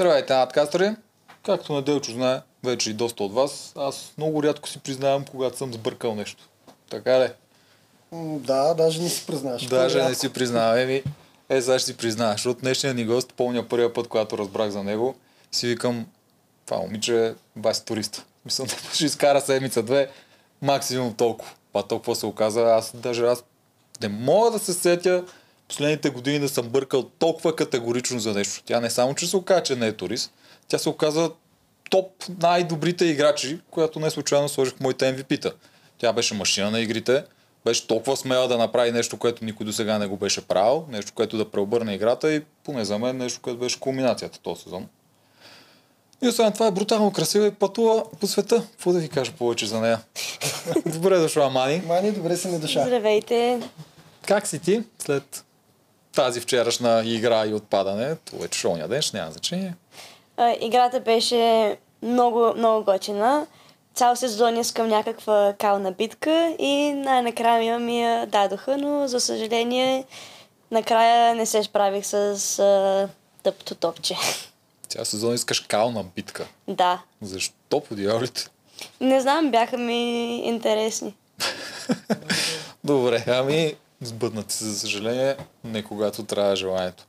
Здравейте, Надкастри. Както Неделчо знае, вече и доста от вас, аз много рядко си признавам, когато съм сбъркал нещо. Така ли? Да, даже не си признаваш. Даже не си признавам. Е, сега ще си признаваш. От днешния ни гост, помня първия път, когато разбрах за него, си викам, това момиче е баси туриста. Мисля, ще изкара седмица-две, максимум толкова. Па толкова се оказа, аз не мога да се сетя последните години да съм бъркал толкова категорично за нещо. Тя не само, че се оказа, че не е турист, тя се оказа топ най-добрите играчи, която не случайно сложих моите MVP-та. Тя беше машина на игрите, беше толкова смела да направи нещо, което никой до сега не го беше правил, нещо, което да преобърне играта и поне за мен нещо, което беше кулминацията този сезон. И освен това е брутално красива и пътува по света. Какво да ви кажа повече за нея? Добре дошла, Мани. Мани, добре си ми дошла. Здравейте. Как си ти след тази вчерашна игра и отпадане? Това е чешовния ден, ще няма значение. Играта беше много, много готина. Цял сезон искам някаква кална битка и най-накрая ми я дадоха, но за съжаление накрая не се справих с тъпто топче. Цял сезон искаш кална битка? Да. Защо, по дяволите? Не знам, бяха ми интересни. Добре, ами сбъднати се, за съжаление, не когато трябва желанието.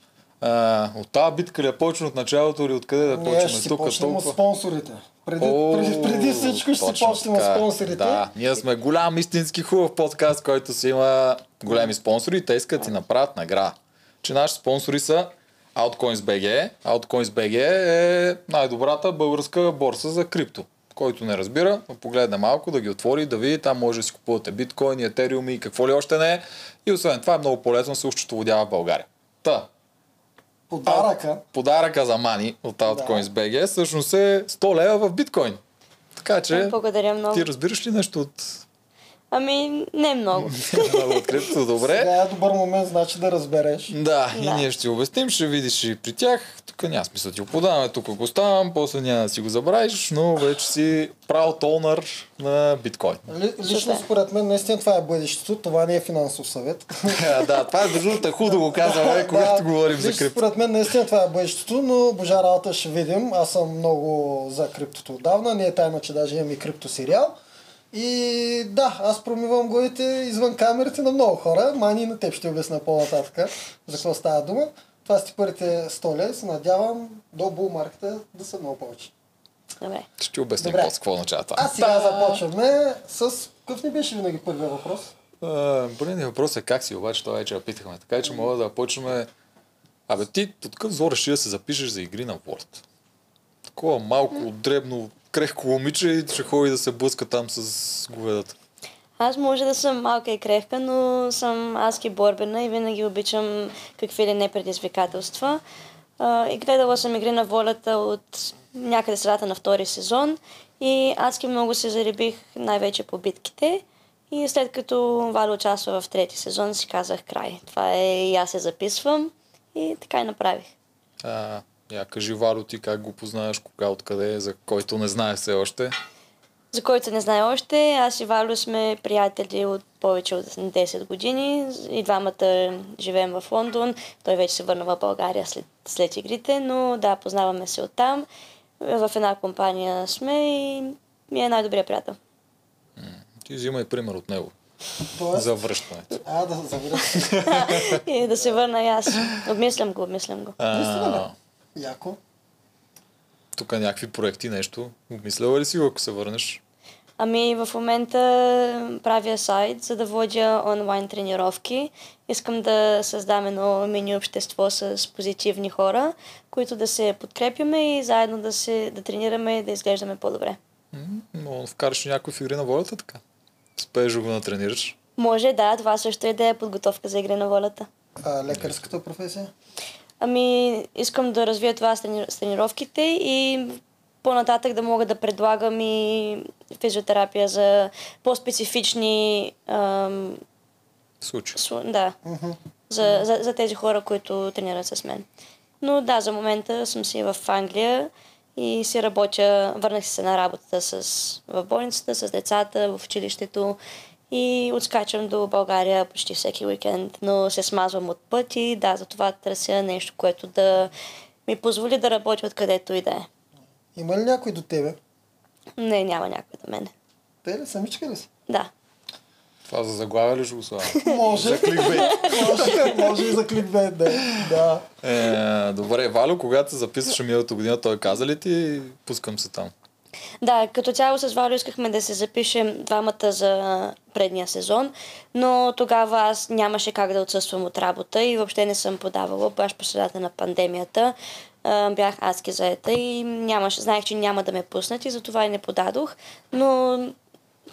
От тази битка ли я почна от началото или откъде да почнем? Ще си почнем от спонсорите. Преди всичко ще си почнем от спонсорите. Да, ние сме голям, истински хубав подкаст, който си има големи спонсори и те искат и направят награда. Че наши спонсори са Altcoins.bg. Altcoins.bg е най-добрата българска борса за крипто. Който не разбира, погледне малко, да ги отвори, да види, там може да си купувате биткоини, етериуми и какво ли още не е. И освен това е много полезно да се осчетоводява в България. Та, подаръка за Мани от Altcoins.bg всъщност е 100 лева в биткоин. Така че, благодаря много. Ти разбираш ли нещо от... Ами, не много. Много от крипто, добре. Сега е добър момент, значи да разбереш. Да, и ние ще обясним, ще видиш и при тях. Тук няма смисъл, ти го подаваме, тук го ставам, после няма да си го забравиш, но вече си правил тонър на биткоин. Лично според мен, наистина това е бъдещето, това не е финансов съвет. Да, това е държавата, хубаво го казваме, когато говорим за крипто. Според мен, наистина това е бъдещето, но божа работа ще видим. Аз съм много за криптото отдавна, не е тайна, че даже имам и криптосериал. И да, аз промивам главите извън камерите на много хора. Мани, на теб ще обясна по-нататък за какво става дума. Това са ти първите 100 лева, се надявам до булмаркета да са много повече. Добре. Ще обясним какво означава това. А сега започваме с... Какъв не беше винаги първия въпрос? Първият въпрос е как си, обаче това вече питахме. Така че мога да почнем... Абе, ти от къв зор реши да се запишеш за игри на Волята? Такова малко, дребно... крехко момиче и ще ходи да се блъска там с говедата. Аз може да съм малка и крехка, но съм адски борбена и винаги обичам какви ли не предизвикателства. И гледала съм Игри на Волята от някъде средата на втори сезон и адски много се заребих най-вече по битките. И след като Валю участва в трети сезон, си казах край. Това е и аз се записвам и така и направих. Я кажи, Валю, ти как го познаваш, кога, откъде, за който не знае все още? За който не знае още, аз и Валю сме приятели от повече от 10 години. И двамата живеем в Лондон. Той вече се върна в България след игрите, но да, познаваме се оттам. В една компания сме и ми е най-добрият приятел. Ти взимай пример от него. За връщането. Да, за връщането. И да се върна и аз. Обмислям го. Яко. Тук някакви проекти, нещо. Обмисляла ли си, ако се върнеш? Ами в момента правя сайт, за да водя онлайн тренировки. Искам да създам едно мини общество с позитивни хора, които да се подкрепяме и заедно да тренираме и да изглеждаме по-добре. Но вкараш някой в Игри на Волята така? Спееш го да тренираш? Може, да. Това също е да е подготовка за Игри на Волята. А лекарската професия? Ами, искам да развия това с тренировките и по-нататък да мога да предлагам и физиотерапия за по-специфични случаи. Да, за тези хора, които тренират с мен. Но да, за момента съм си в Англия и си работя, върнах се на работата в болницата, с децата, в училището. И отскачам до България почти всеки уикенд, но се смазвам от пъти. Да, затова търся нещо, което да ми позволи да работя откъдето и да е. Има ли някой до тебе? Не, няма някой до мене. Те ли? Самичка ли си? Да. Това за заглавя ли ще го слава? Може. За кликбейт. Може и за кликбейт, да. Добре, Валю, когато се записваше миналата година, той каза ли ти пускам се там? Да, като цяло с Валю искахме да се запишем двамата за предния сезон, но тогава аз нямаше как да отсъствам от работа и въобще не съм подавала, баш по средата на пандемията. Бях адски заета и нямаше, знаех, че няма да ме пуснат и затова и не подадох, но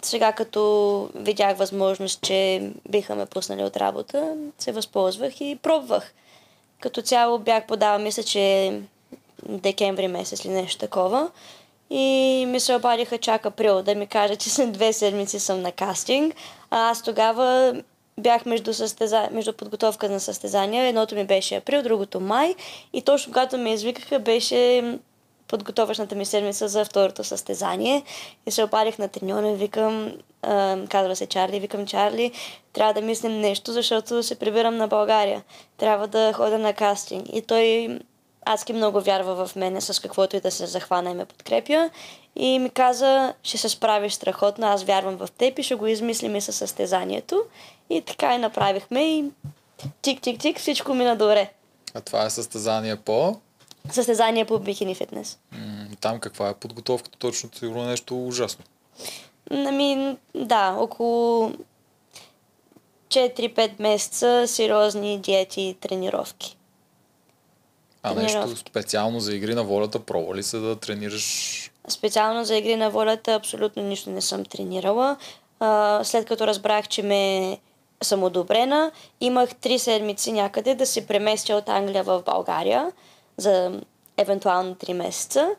сега като видях възможност, че биха ме пуснали от работа, се възползвах и пробвах. Като цяло бях подала, мисля, че декември месец или нещо такова. И ми се обадиха чак април да ми кажат, че след 2 седмици съм на кастинг. А аз тогава бях между подготовка на състезания. Едното ми беше април, другото май. И точно когато ме извикаха, беше подготовъчната ми седмица за второто състезание. И се обадих на треньора и викам, казва се Чарли, викам: Чарли, трябва да мислим нещо, защото се прибирам на България. Трябва да ходя на кастинг. И той адски много вярва в мене, с каквото и да се захвана и ме подкрепя. И ми каза: ще се справиш страхотно, аз вярвам в теб и ще го измислим и със състезанието. И така и направихме и тик-тик-тик, всичко мина добре. А това е състезание по? Състезание по бикини фитнес. Там каква е подготовката? Точно, сигурно нещо ужасно. Ами, да, около 4-5 месеца сериозни диети и тренировки. А нещо специално за Игри на волята, пробва ли се да тренираш? Специално за Игри на волята абсолютно нищо не съм тренирала. След като разбрах, че ме съм одобрена, имах 3 седмици някъде да се преместя от Англия в България за евентуално 3 месеца.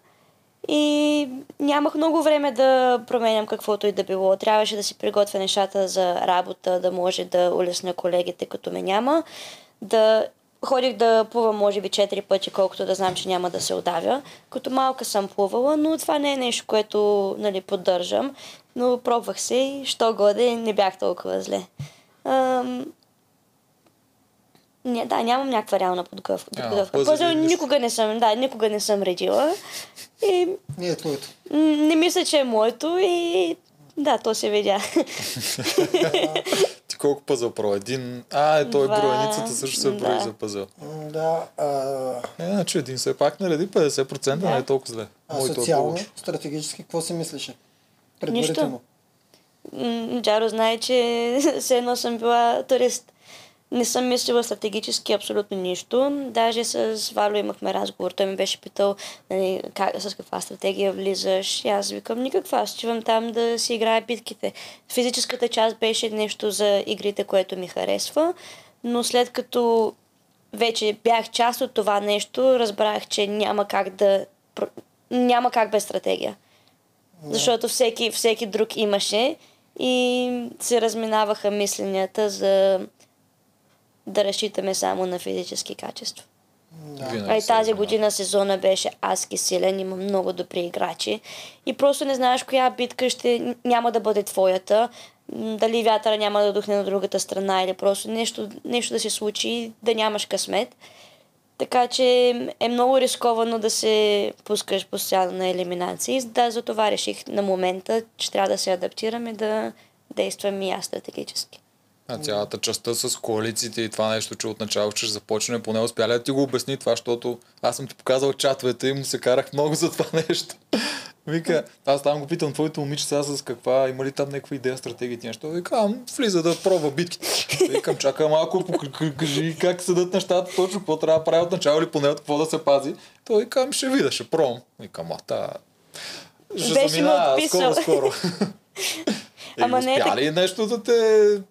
И нямах много време да променям каквото и да било. Трябваше да си приготвя нещата за работа, да може да улесня колегите, като ме няма. Ходих да плувам може би 4 пъти, колкото да знам, че няма да се удавя. Като малка съм плувала, но това не е нещо, което поддържам. Но пробвах се и що годе не бях толкова зле. Да, нямам някаква реална подготовка. Никога не съм редила. И не е твоето. Не мисля, че е моето и да, то се видя. Ти колко пъзъл про? 1... той броеницата също се брои за пъзъл. Да. Иначе 1 все пак нареди 50%, не е толкова зле. А социално, стратегически, какво си мислеше? Предварително. Джаро знае, че все едно съм била турист. Не съм мислила стратегически абсолютно нищо. Даже с Валю имахме разговор. Той ми беше питал с каква стратегия влизаш. И аз викам: никаква. Аз чивам там да си играя битките. Физическата част беше нещо за игрите, което ми харесва. Но след като вече бях част от това нещо, разбрах, че няма как без стратегия. Yeah. Защото всеки друг имаше и се разминаваха мисленията за да разчитаме само на физически качества. Да. И тази година сезона беше адски силен, има много добри играчи и просто не знаеш коя битка няма да бъде твоята, дали вятъра няма да духне на другата страна или просто нещо да се случи, да нямаш късмет. Така че е много рисковано да се пускаш постоянно на елиминации. Да, затова реших на момента, че трябва да се адаптирам и да действам и аз стратегически. А цялата частта с коалиците и това нещо, че отначало ще започне, поне успя ли да ти го обясни това, защото аз съм ти показал чатовете и му се карах много за това нещо. Вика, аз там го питам твоето момиче сега с каква, има ли там някаква идея, стратегия и нещо. Викам, влиза да пробва битките. Викам, чакай малко, кажи как съдат нещата, точно какво трябва да прави от начало или поне от какво да се пази. Той викам, ще видя, ще пробвам. Викам, ще замина скоро. Успя ли нещо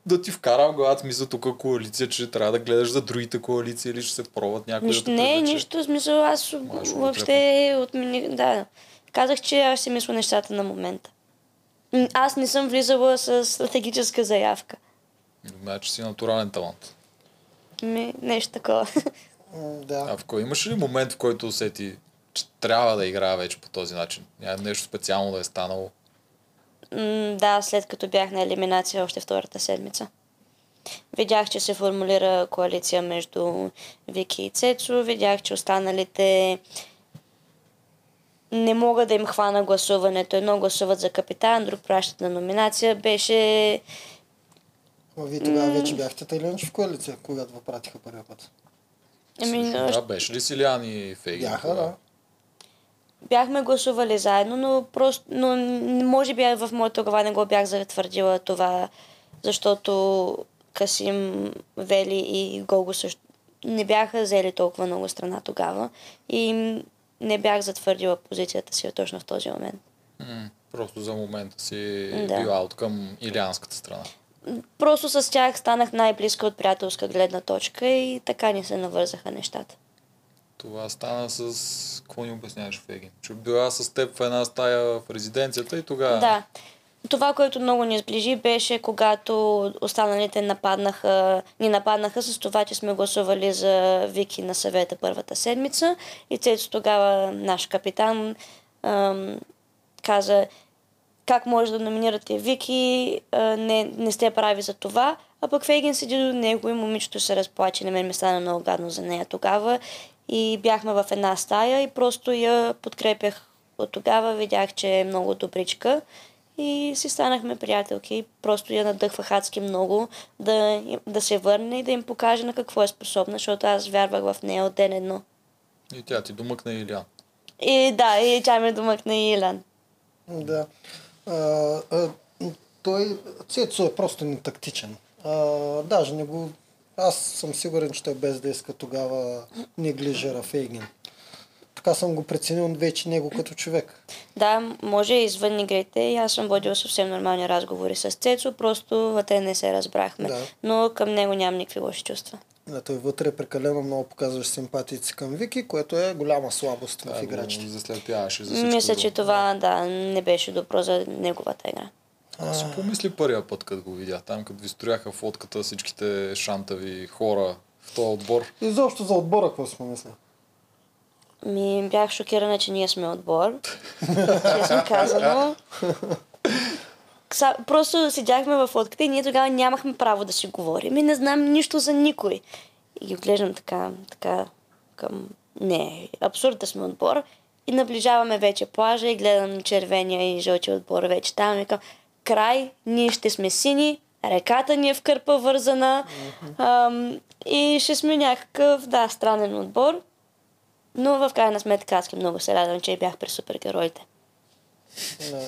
да ти вкара в главата, смисъл тук коалиция, че трябва да гледаш за другите коалиции или ще се пробват някои да те привлече? Не, нищо, смисъл, аз въобще отмених, да. Казах, че аз си мисля нещата на момента. Аз не съм влизала с стратегическа заявка. Значи си натурален талант. Нещо такова. Да. А имаше ли момент, в който усети, че трябва да играя вече по този начин? Нещо специално да е станало? Да, след като бях на елиминация още втората седмица. Видях, че се формулира коалиция между Вики и Цецо. Видях, че останалите не мога да им хвана гласуването. Едно гласуват за капитан, друг пращат на номинация. Беше... А вие тогава вече бяхте тайленчо в коалиция, когато ви пратиха първия път? Да, беше ли Илиян и Фейгин? Бяха, да. Бяхме гласували заедно, но просто, но може би в моята глава не го бях затвърдила това, защото Касим, Вели и Гогу също не бяха взели толкова много страна тогава и не бях затвърдила позицията си точно в този момент. Просто за момента си била от към илианската страна. Просто с тях станах най-близка от приятелска гледна точка и така ни се навързаха нещата. Това стана с... Какво ни обясняваш, Фейгин? Че била с теб в една стая в резиденцията и тогава... Да. Това, което много ни сближи, беше когато останалите ни нападнаха с това, че сме гласували за Вики на съвета първата седмица. И Цецо тогава, наш капитан, каза: как може да номинирате Вики, не сте прави за това. А пък Фейгин седи до него и момичето се разплаче. На мен ми стана много гадно за нея тогава. И бяхме в една стая и просто я подкрепях от тогава. Видях, че е много добричка. И си станахме приятелки. Просто я надъхвах адски много да се върне и да им покаже на какво е способна, защото аз вярвах в нея от ден едно. И тя ти домъкна Илиян. И да, и тя ми домъкна Илиян. Да. Той Цецо е просто нетактичен. Даже не го... Аз съм сигурен, че той без да иска тогава неглижира Фейгин. Така съм го преценил вече него като човек. Да, може извън игрите и аз съм водил съвсем нормални разговори с Цецо, просто вътре не се разбрахме. Да. Но към него нямам никакви лоши чувства. Да, той вътре прекалено много показваш симпатиите си към Вики, което е голяма слабост в играчите. Заслепяваше за всичко. Мисля, че това не беше добро за неговата игра. Аз си помисли първия път, като го видях. Там, като ви строяха фотката всичките шантави хора в този отбор. И защо за отбора, какво си помисля? Бях шокирана, че ние сме отбор. Честно казано. Просто седяхме във фотката и ние тогава нямахме право да си говорим и не знам нищо за никой. И ги оглеждам така към... Не, абсурд да сме отбор. И наближаваме вече плажа и гледам червения и жълтия отбор вече там и към край, ние ще сме сини, реката ни е в кърпа вързана и ще сме някакъв, странен отбор. Но в крайна сметка аз много се радвам, че бях при супергероите.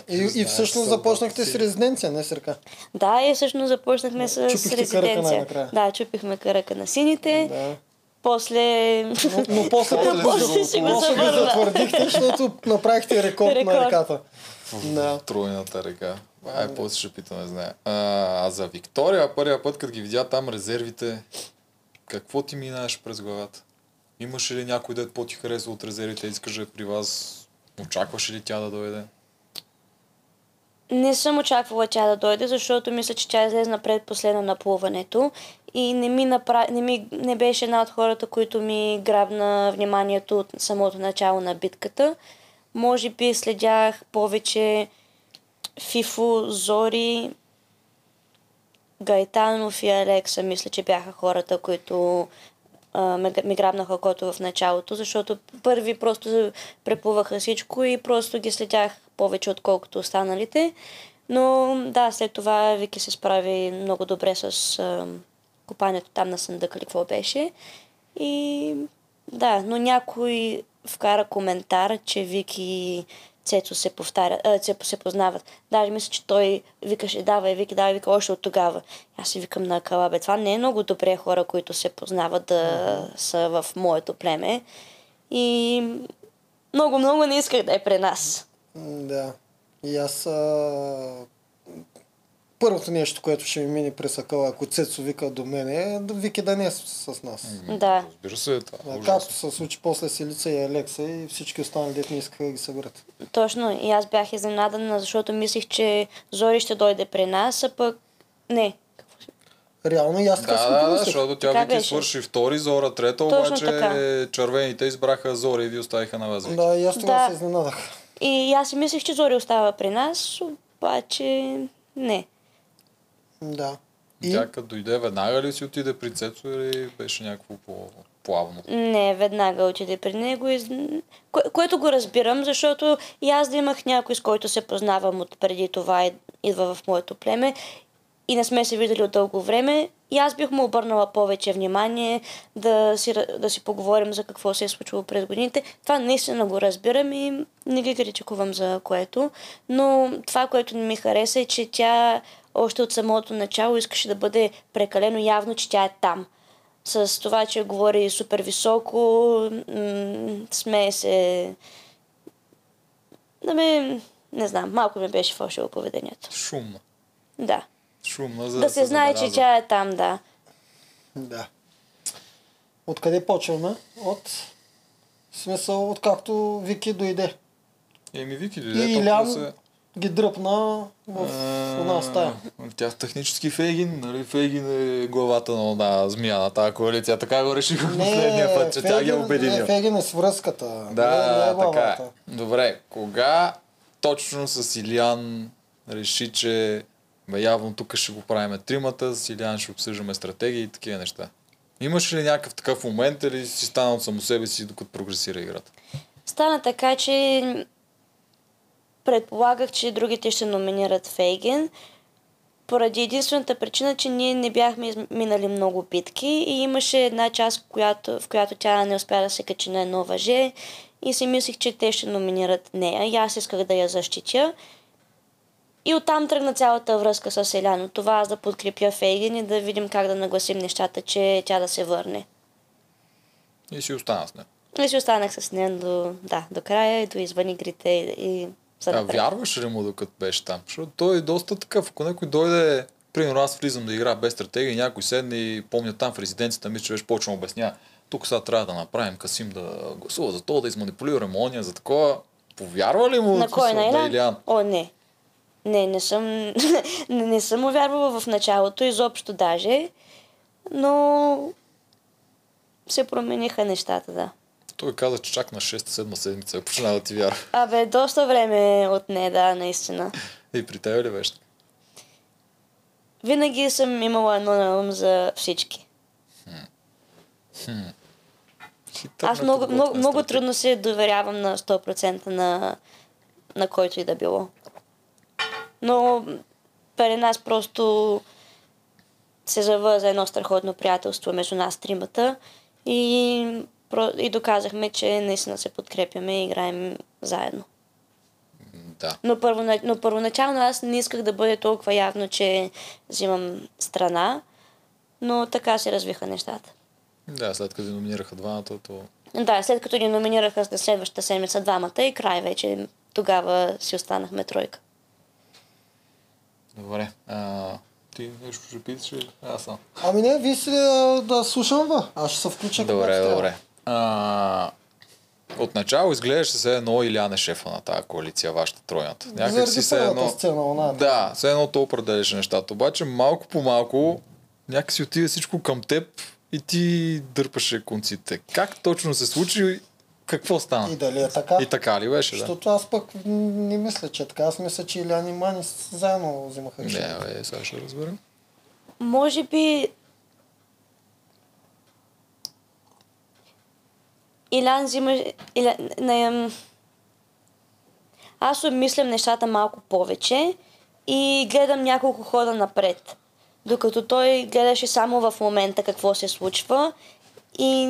И всъщност започнахте с резиденция, не с ръка? Да, и всъщност започнахме с резиденция. Да, чупихме кръка на сините. Да. После... Но после си го затвърдихте, защото направихте рекорд на реката. Тройната река. После ще питаме, знае. А за Виктория, първия път, като ги видя там резервите, какво ти минаваш през главата? Имаше ли някой да по-ти харесва от резервите, искаш да е при вас? Очакваше ли тя да дойде? Не съм очаквала тя да дойде, защото мисля, че тя излезна предпоследна на плуването и не беше една от хората, които ми грабна вниманието от самото начало на битката. Може би следях повече Фифо, Зори, Гайтанов и Алекса. Мисля, че бяха хората, които ме грабнаха окото в началото, защото първи просто преплуваха всичко и просто ги следях повече, отколкото останалите. Но да, след това Вики се справи много добре с копането там на съндъка, какво беше. И да, но някой вкара коментар, че Вики и Цецо се познават. Даже мисля, че той викаше Вики, още от тогава. Аз си викам на акъла, бе, това не е много добре хора, които се познават да са в моето племе. И много не исках да е при нас. Да. И аз... Първото нещо, което ще ми мине през акъла, ако Цецо вика до мен, е Вики да не е с нас. Да. Разбира се, както се случи после с Елица и Алекса и всички останали дет не искаха да ги съберат. Точно. И аз бях изненадана, защото мислих, че Зори ще дойде при нас, а пък не. Реално и аз така съм помислих. Да, защото тя Вики свърши втори, Зора трета, обаче червените избраха Зори и ви оставиха на вас. Да, и аз тогава се изненадах. И аз си мислих, че Зори остава при нас, обаче не. Да. И... Тя като дойде, веднага ли си отиде при Цецо или беше някакво плавно? Не, веднага отиде при него, което го разбирам, защото и аз да имах някой, с който се познавам от преди това и идва в моето племе и не сме се виждали от дълго време и аз бих му обърнала повече внимание да си поговорим за какво се е случило през годините. Това наистина го разбирам и не ги критикувам за което, но това, което не ми хареса е, че тя още от самото начало искаше да бъде прекалено явно, че тя е там. С това, че говори супер високо, смее се... Не знам, малко ми беше фалшиво поведението. Шумно. Да. Шумно, за да се знае, че тя е там, да. Да. Откъде почваме? В смисъл, откакто Вики дойде. Вики дойде. И Илиян ги дръпна в една стая. Тя технически Фейгин, нали? Фейгин е главата на една змия на тази коалиция. Така го реших последния път, че тя ги обединя. Не, Фейгин е с връзката. Да, така е. Добре, кога точно с Илиян реши, че явно тук ще го правим тримата, с Илиян ще обсъждаме стратегии и такива неща? Имаш ли някакъв такъв момент или си стана от само себе си, докато прогресира играта? Стана така, че предполагах, че другите ще номинират Фейгин, поради единствената причина, че ние не бяхме минали много битки и имаше една част, в която тя не успя да се качи на едно въже и си мислих, че те ще номинират нея и аз исках да я защитя. И оттам тръгна цялата връзка с Илиян. От това аз да подкрепя Фейгин и да видим как да нагласим нещата, че тя да се върне. И си остана с нея. И си останах с нея до края и до извън игрите и вярваш ли му докато беше там? Защото той е доста такъв. Ако някой дойде, примерно аз влизам да игра без стратегия, някой седне и помня там в резиденцията ми, че беше почвам обясня. Тук сега трябва да направим Касим да гласува за това, да изманипулираме ония за такова. Повярва ли му? На кой, на Илиян? О, не. Не съм му вярвала в началото, изобщо даже, но се промениха нещата, да. Той каза, че чак на 6-7 седмица почина да ти вярва. Абе, доста време отне, да, наистина. И при теб ли беше? Винаги съм имала едно на ум за всички. Аз много трудно се доверявам на 100% на който и да било. Но при нас просто се завърза едно страхотно приятелство между нас тримата и доказахме, че наистина се подкрепяме и играем заедно. Да. Но първоначално аз не исках да бъде толкова явно, че взимам страна, но така се развиха нещата. Да, след като ги номинираха двамата, то... Да, след като ги номинираха на следващата седмица двамата и край вече, тогава си останахме тройка. Добре. Ти нещо ще питаш ли? Аз съм. Не, вие си да слушам, бе. Аз ще се включа. Добре. Отначало изглеждаше се едно Илиян е шефа на тази коалиция, вашата тройната. Някак си се едно... Сцена, да, се едно то определяше нещата. Обаче малко по малко някак си отиде всичко към теб и ти дърпаше конците. Как точно се случи? Какво стана? И дали е така? И така ли беше, да? Защото аз пък не мисля, че така. Аз мисля, че Илиян и Мани заедно взимаха решение. Не, сега ще разберем. Може би... Илиян взима... Аз обмислям нещата малко повече и гледам няколко хода напред. Докато той гледаше само в момента какво се случва и...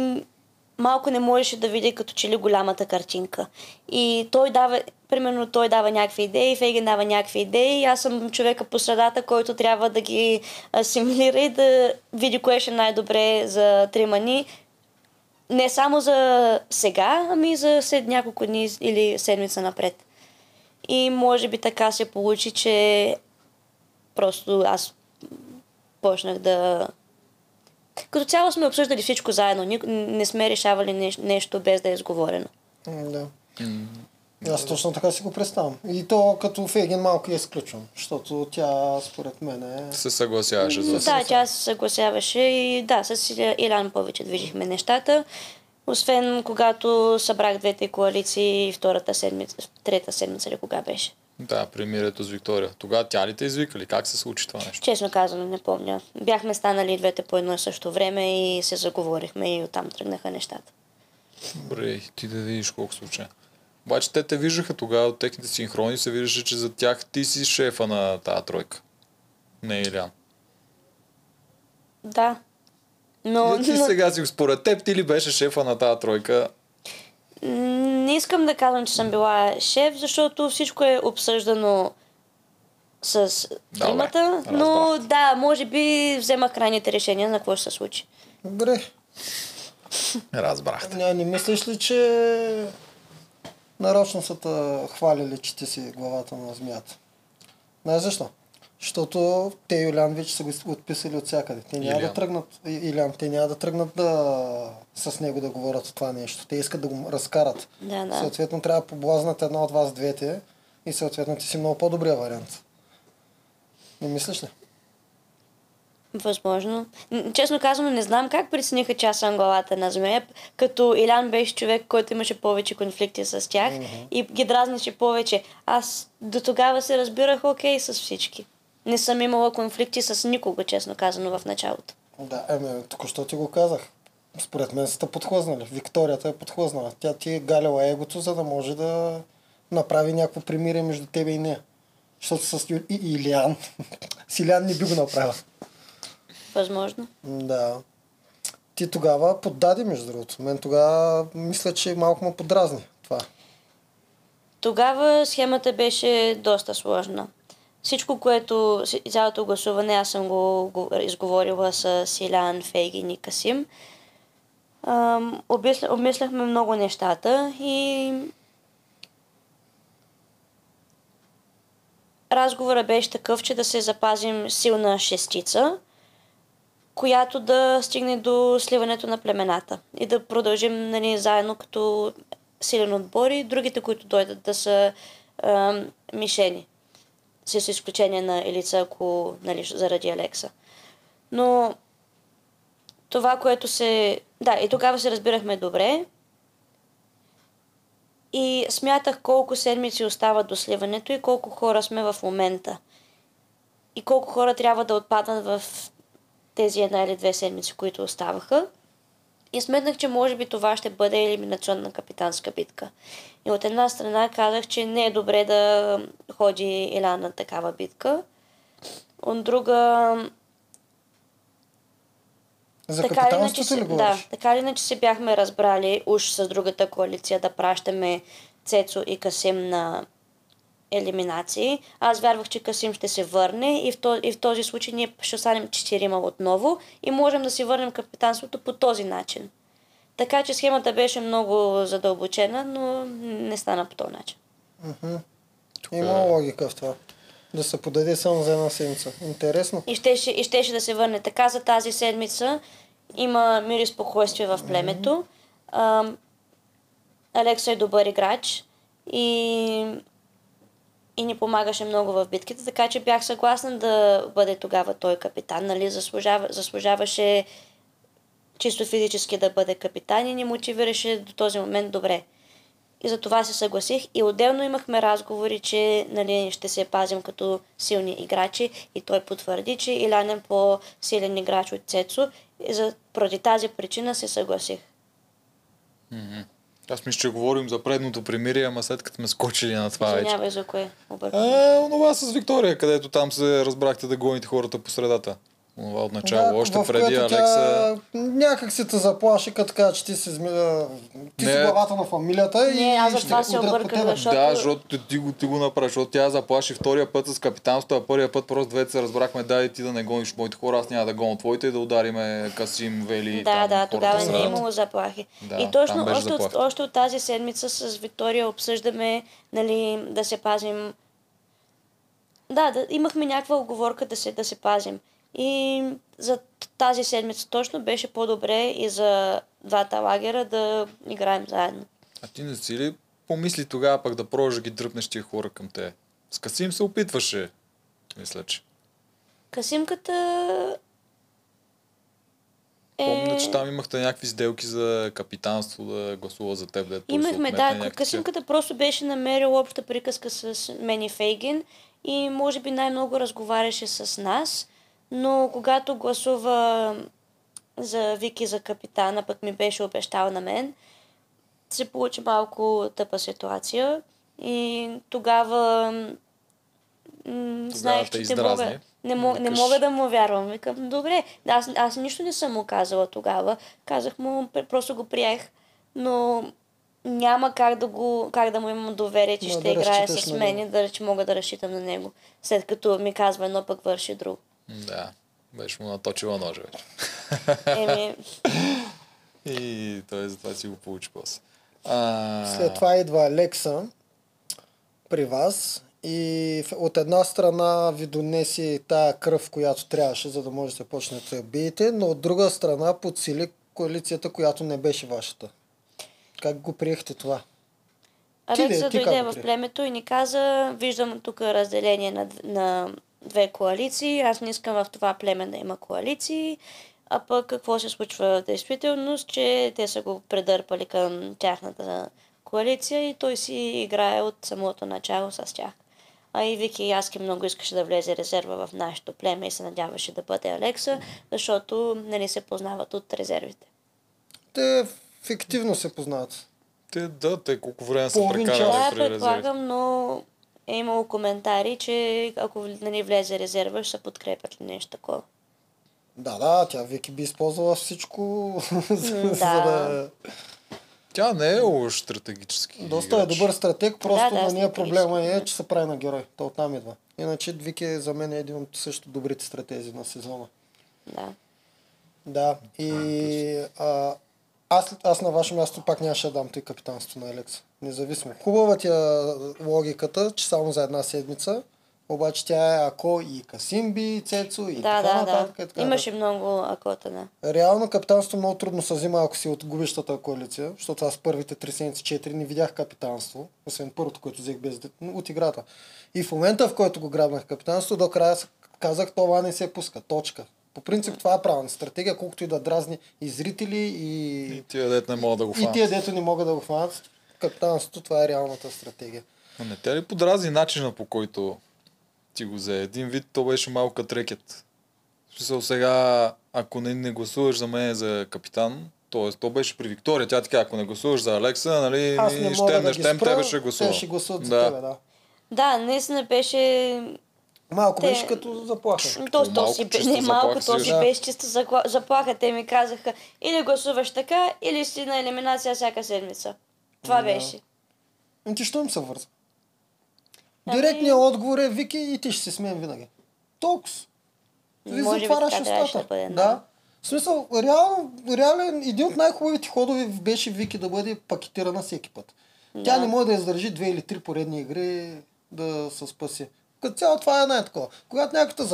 малко не можеше да види като че ли голямата картинка. И той дава, примерно той дава някакви идеи, Фейгин дава някакви идеи, аз съм човека по средата, който трябва да ги асимилира и да види кое ще най-добре за трима ни. Не само за сега, ами за след няколко дни или седмица напред. И може би така се получи, че просто аз почнах да... Като цяло сме обсъждали всичко заедно. Не сме решавали нещо без да е изговорено. Да. Аз точно така си го представям. И то като Фейгин малко я изключвам, защото тя според мен е... се съгласяваше за това. Да, тя се съгласяваше и да, с Илиян повече движихме нещата. Освен когато събрах двете коалиции втората седмица, трета седмица или кога беше. Да, примирието с Виктория. Тогава тя ли те извикали? Как се случи това нещо? Честно казано, не помня. Бяхме станали двете по едно и също време и се заговорихме и оттам тръгнаха нещата. Добре, ти да видиш колко случая. Обаче те виждаха тогава от техните синхрони, се виждаше, че за тях ти си шефа на тази тройка. Не, Илиян. Да. Но ти сега си, според теб ти ли беше шефа на тази тройка? Не искам да казвам, че съм била шеф, защото всичко е обсъждано с тримата, но да, може би вземах крайните решения на какво ще се случи. Добре. Разбрахте. Не мислиш ли, че нарочно са те хвалили, че ти си главата на змията? Не, защо? Защото те Илиян вече са го отписали от всякъде. Те няма да тръгнат, с него да говорят това нещо. Те искат да го разкарат. Да, да. Съответно трябва да поблазнат една от вас двете и съответно ти си много по-добрия вариант. Не мислиш ли? Възможно. Честно казано, не знам как прецениха, че аз съм главата на змея, като Илиян беше човек, който имаше повече конфликти с тях и ги дразнише повече. Аз до тогава се разбирах окей с всички. Не съм имала конфликти с никого, честно казано, в началото. Да, току-що ти го казах. Според мен сте подхлъзнали. Викторията е подхлъзнала. Тя ти е галила егото, за да може да направи някакво примирие между тебе и нея. Защото с Илиян. С Илиян не би го направила. Възможно. Да. Ти тогава поддаде, между другото. Мен тогава мисля, че малко му подразни това. Тогава схемата беше доста сложна. Всичко, което, цялото гласуване, аз съм го изговорила с Илиян, Фейгин и Касим. Обмисляхме много нещата и разговорът беше такъв, че да се запазим силна шестица, която да стигне до сливането на племената и да продължим, нали, заедно като силен отбор и другите, които дойдат да са мишени. С изключение на Елица, ако, нали, заради Алекса. Но това, което се... Да, и тогава се разбирахме добре. И смятах колко седмици остават до сливането и колко хора сме в момента. И колко хора трябва да отпаднат в тези една или две седмици, които оставаха. И сметнах, че може би това ще бъде елиминационна капитанска битка. И от една страна казах, че не е добре да ходи Илиян на такава битка. От друга... За капитанството ли говориш? Да, така или иначе се бяхме разбрали уж с другата коалиция да пращаме Цецо и Касим на елиминации. Аз вярвах, че Касим ще се върне и в този случай ние ще останем 4 отново и можем да си върнем капитанството по този начин. Така че схемата беше много задълбочена, но не стана по този начин. Има логика в това. Да се подаде само за една седмица. Интересно. И щеше да се върне така за тази седмица. Има мир и спокойствие в племето. Алекса е добър играч и ни помагаше много в битките, така че бях съгласна да бъде тогава той капитан. Нали? Заслужаваше чисто физически да бъде капитан и ни мотивираше до този момент добре. И за това се съгласих. И отделно имахме разговори, че, нали, ще се пазим като силни играчи и той потвърди, че Илиян е по-силен играч от Цецо и поради тази причина се съгласих. Аз мисля, че говорим за предното примирие, ама след като сме скочили на това вече. Извинявай, за кое обърквам? Онова с Виктория, където там се разбрахте да гоните хората по средата. Онова отначало, да, още преди Алекса... Някак си те заплаши, като каза, че ти си главата на фамилията и... Не, аз за това се объркам, защото... Да, защото ти го направи, защото тя заплаши втория път с капитанството, а първия път просто двете се разбрахме, да, и ти да не гониш моите хора, аз няма да гоня твоите и да удариме Касим, Вели, да, там, да, тогава не е имало заплахи. Да, и точно още от тази седмица с Виктория обсъждаме, нали, да се пазим... Да, имахме някаква уговорка да се пазим. И за тази седмица точно беше по-добре и за двата лагера да играем заедно. А ти не си ли помисли тогава пък да пробваш да ги дръпнеш тия хора към те? С Касим се опитваше, мисля, че. Касимката помня, че там имахте някакви сделки за капитанство да гласува за теб. Да имахме, да. Касимката просто беше намерила обща приказка с мен и Фейгин и може би най-много разговаряше с нас, но когато гласува за Вики за капитана, пък ми беше обещал на мен, се получи малко тъпа ситуация и тогава знаех, че не мога да му вярвам. Викам, добре, аз нищо не съм му казала тогава. Казах му, просто го приех, но няма как да му имам доверие, че ще да играе с мен и че мога да разчитам на него, след като ми казва едно, пък върши друго. Да, беше му наточила ножа вече. И той затова си го получи после. След това идва Алекса при вас и от една страна ви донеси тая кръв, която трябваше, за да може да почнете да биете, но от друга страна подсили коалицията, която не беше вашата. Как го приехте това? Алекса дойде в племето и ни каза, виждам тук разделение на две коалиции, аз не искам в това племе да има коалиции, а пък какво се случва в действителност, че те са го предърпали към тяхната коалиция и той си играе от самото начало с тях. А и Вики и Аски много искаше да влезе резерва в нашето племе и се надяваше да бъде Алекса, защото нали се познават от резервите. Те фиктивно се познават. Те колко време са прекарали при резервите. Но е имало коментари, че ако нали, влезе резерва, ще се подкрепят ли нещо такова. Да, тя Вики би използвала всичко, за да... Тя не е уж стратегически. Доста е добър стратег, просто на нея проблема е, че се прави на герой. Той оттам идва. Иначе Вики за мен е един от също добрите стратези на сезона. Да. И аз на ваше място пак нямаше да дам той капитанството на Алекса. Независимо. Хубава ти е логиката, че само за една седмица. Обаче тя е ако и Касимби, и Цецо, и нататък. Така, имаше много акота, да. Реално капитанството много трудно се взима, ако си от губещата коалиция, защото аз първите 3-4 не видях капитанство, освен първото, което взех без от играта. И в момента, в който го грабнах капитанство, до края казах, това не се пуска. Точка. По принцип това е правилна стратегия, колкото и да дразни и зрители, и тия, дето не могат да го хванат. Капитанството, това е реалната стратегия. А не те ли подразни начина, по който ти го взе? Един вид, то беше малка трекет. В смисъл сега, ако не гласуваш за мен за капитан, т.е. то беше при Виктория, тя така, ако не гласуваш за Алекса, нали, тебе ще гласувам. Те ще гласуват за тебе, да. Да, наистина беше... Малко беше като заплаха. То си беше чиста заплаха. Те ми казаха, или гласуваш така, или си на елиминация всяка седмица. Това беше. И ти що им се върза? Директният отговор е, Вики, и ти ще се смеем винаги. Толкс. Ви затваряш устата. Да. В смисъл, реално един от най-хубавите ходове беше Вики да бъде пакетирана всеки път. Да. Тя не може да издържи 2 или 3 поредни игри да се спаси. Като цяло това е най-такова. Когато някакъв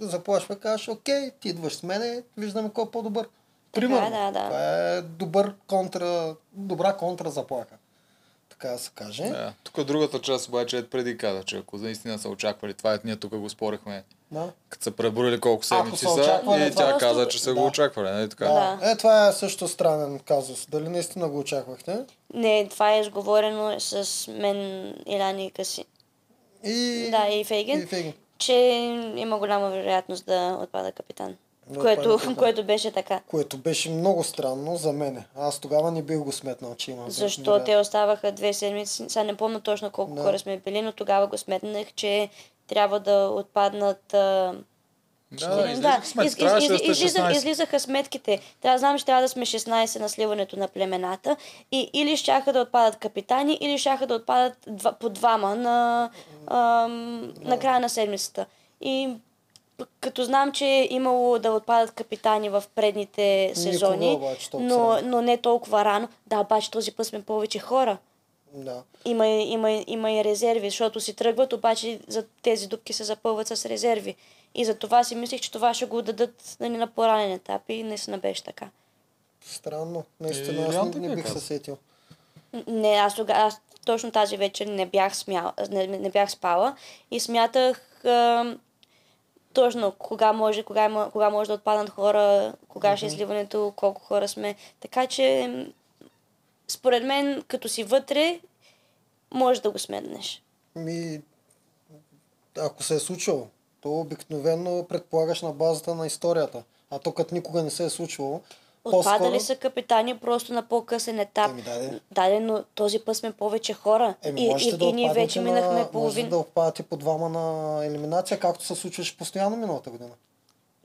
заплашва, кажеш, окей, ти идваш с мене, виждаме кой е по-добър. Примерно, това е добра контразаплаха. Така да се каже. Да. Тук другата част обаче преди каза, че ако наистина са очаквали, това е, ние тук го спорихме, като са преброили колко седмици са и тя каза, че са го очаквали. Не? Така. Това е също странен казус. Дали наистина го очаквахте? Не, това е изговорено с мен, Илиян и Касим. И Фейгин, че има голяма вероятност да отпада капитан. Което беше така. Което беше много странно за мене. Аз тогава не бих го сметнал, че имам. Защо те оставаха 2 седмици? Сега не помня точно колко хора сме били, но тогава го сметнах, че трябва да отпаднат... излизаха сметките. Знам, че трябва да сме 16 на сливането на племената. И или щяха да отпадат капитани, или щяха да отпадат по 2 на края на седмицата. И... Като знам, че е имало да отпадат капитани в предните сезони, но не толкова рано. Да, обаче този път сме повече хора. Да. Има и резерви, защото си тръгват, обаче за тези дупки се запълват с резерви. И за това си мислих, че това ще го дадат на по-ранен етап и наистина беше така. Странно. Наистина аз не бих се сетил. Не, аз точно тази вечер не бях спала и смятах... точно кога може да отпаднат хора, кога ще е сливането, колко хора сме. Така че, според мен, като си вътре, може да го сметнеш. Ако се е случило, то обикновено предполагаш на базата на историята. А то като никога не се е случило... Отпадали са капитани просто на по-късен етап. Даде, но този път сме повече хора. И ние вече минахме половина. Може да отпадате по двама на елиминация, както се случваше постоянно миналата година.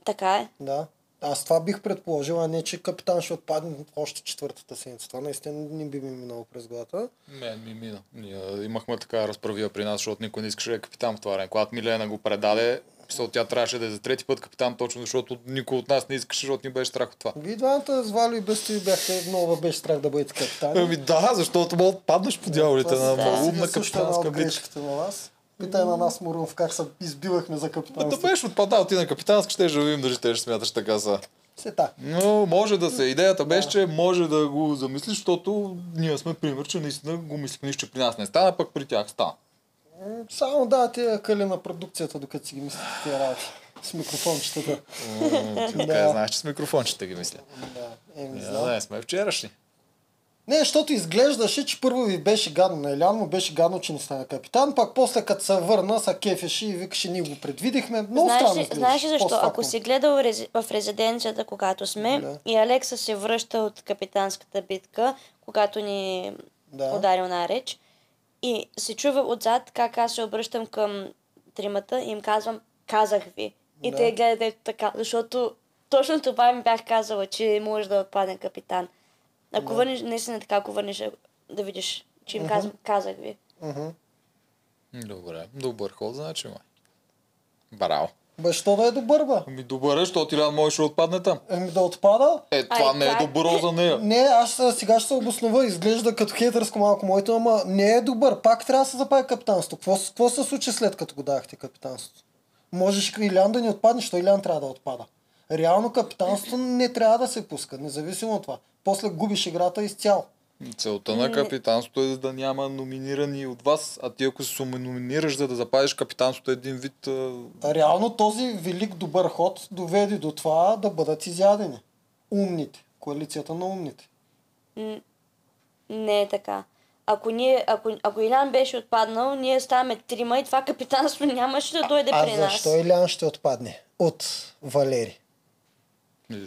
Така е. Да. Аз това бих предположила, не че капитан ще отпадне още четвъртата седмица. Това наистина не би ми минало през главата. Мен ми мина. Ние имахме така разправия при нас, защото никой не искаше да е капитан в това време. Когато Милена го предаде, тя трябваше да е за трети път капитан, точно защото никой от нас не искаше, защото ни беше страх от това. И двамата с Валю и Бъсто и бяхте много беше страх да бъдете капитани. Ами да, защото мога паднеш по дяволите на умна капитанска бичка. Питай на нас, Муров, как се избивахме за капитанска. Да беше отпадал ти на капитанска, ще живим, дали ще смяташ така са. Но може да се. Идеята беше, че може да го замислиш, защото ние сме пример, че наистина го мислим, нищо при нас не стана, пък при тях стана. Само да, тия къли на продукцията, докато си ги мислите тия работи. С микрофончетата. Така знаеш, че с микрофончета ги мисля. Да, сме вчерашни. Не, защото изглеждаше, че първо ви беше гадно на Илиян, му беше гадно, че не стана капитан, пак после като се върна, са кефеше и викаше, ние го предвидихме. Много странно. Знаеш ли защо? Ако си гледал в резиденцията, когато сме, и Алекса се връща от капитанската битка, когато ни ударил на реч, и се чува отзад как аз се обръщам към тримата и им казвам, казах ви. И те гледат ето така, защото точно това ми бях казала, че може да отпадне капитан. Ако върнеш, наистина така, ако върнеш да видиш, че им казах ви. Добре, добър ход, значи май. Браво. Бе, що да е добър, бе? Ами добър е, защото Илиян можеш да отпадне там. Ами да отпада? Това не е добро за нея. Не, аз сега ще се обоснова, изглежда като хейтърско малко моето, ама не е добър. Пак трябва да се запази капитанство. Какво се случи след като го дахте капитанството? Можеш Илиян да не отпадне, що Илиян трябва да отпада. Реално капитанството не трябва да се пуска, независимо от това. После губиш играта изцяло. Целта на капитанството е да няма номинирани от вас, а ти ако се номинираш за да запазиш капитанството един вид... Реално този велик добър ход доведе до това да бъдат изядени. Умните. Коалицията на умните. Не е така. Ако Илиян беше отпаднал, ние ставаме трима и това капитанство нямаше да дойде при нас. А защо Илиян ще отпадне? От Валери. И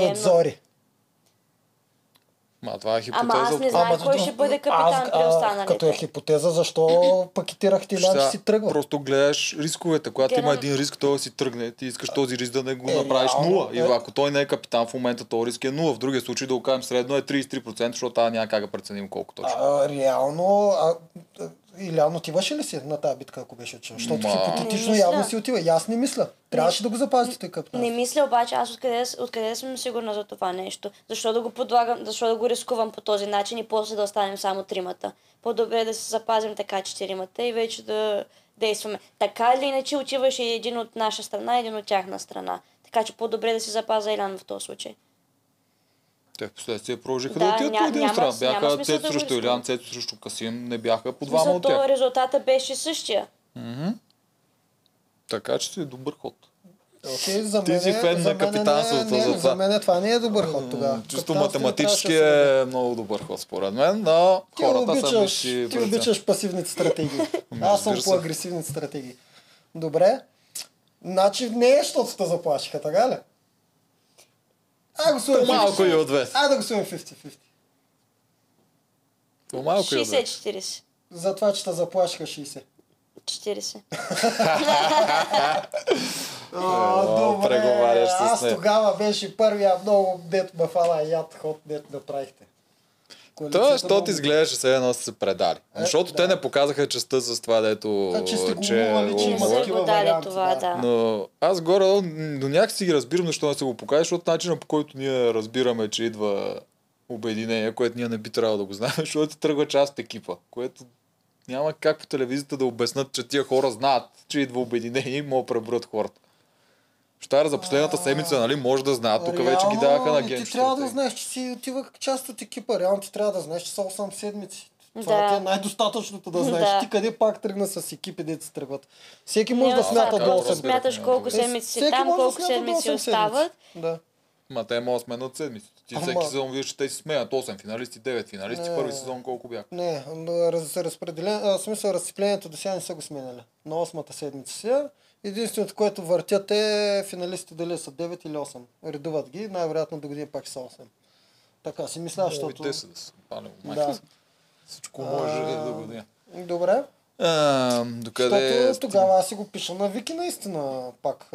от Зори. Това е хипотеза. Ама аз не знам кой ще бъде капитан при останалите. Като е хипотеза, защо пакетирахте Илиян, че си тръгва? Просто гледаш рисковете. Когато има един риск, той си тръгне. Ти искаш този риск да не го направиш нула. И ако той не е капитан в момента, този риск е нула. В другия случай да го кажем средно е 33%, защото тази няма как да преценим колко точно. Реално... Илиян, отиваше ли си на тази битка, ако беше отишъл? Защото хипотетично явно си отива. И аз не мисля. Трябваше да го запазите той капитан. Не мисля, обаче аз откъде съм сигурна за това нещо. Защо да го подлагам, защо да го рискувам по този начин и после да останем само тримата. По-добре да се запазим така четиримата и вече да действаме. Така или иначе отиваше един от наша страна, един от тяхна страна. Така че по-добре да се запаза Илиян в този случай. Те в последствие продължиха да отидат по един страна. Бяха Цецо срещу Илиян, Цецо срещу Касим, не бяха по двама от тях. Зато резултата беше същия. Така че си е добър ход. Ти си фен на капитанството за това. За мен това не е добър ход тогава. Чисто математически е много добър ход според мен, но хората са висши. Ти обичаш пасивните стратегии. Аз съм по агресивните стратегии. Добре. Значи не е, защото те заплашиха, така ли? По-малко и от 20. Ай да го сумим 50-50. По-малко и от 20. 60-40. За това, че те заплашиха 60. 40. Добре, аз тогава беше първия много дето ме фала яд ход, дето направихте. Това, защото изглеждаше все едно са се предали. Защото те не показаха честта с това, дето... че има такива варианти. Но аз горе до някак си ги разбирам, защо не се го покажа, защото начина по който ние разбираме, че идва обединение, което ние не би трябвало да го знаем, защото тръгва част от екипа, което няма как по телевизията да обяснат, че тия хора знаят, че идва обединение и могат да преброят хората. Щар за последната седмица, нали, може да знаят. Тук вече ги даваха на Генчо. Ти трябва да знаеш, че си отива част от екипа. Реално ти трябва да знаеш, че са 8 седмици. Това ти е най-достатъчното да знаеш. Ти къде пак тръгна с екипи, деца тръгват. Всеки може да смята до 8. Смяташ колко седмици си там, колко седмици остават. Ма те могат да сменят седмиците. Ти всеки сезон виждаш, че те си сменят 8 финалисти, 9 финалисти, първи сезон колко бяха. Не, в смисъл разцеплението до сега не са го сменяли. На 8-та седмица сега. Единственото, което въртят е финалистите дали са 9 или 8. Редуват ги, най-вероятно до година пак са 8. Така си мисля, защото... Те са да са панел. Всичко може до година. Добре. Докъде... Тогава аз си го пиша на Вики, наистина пак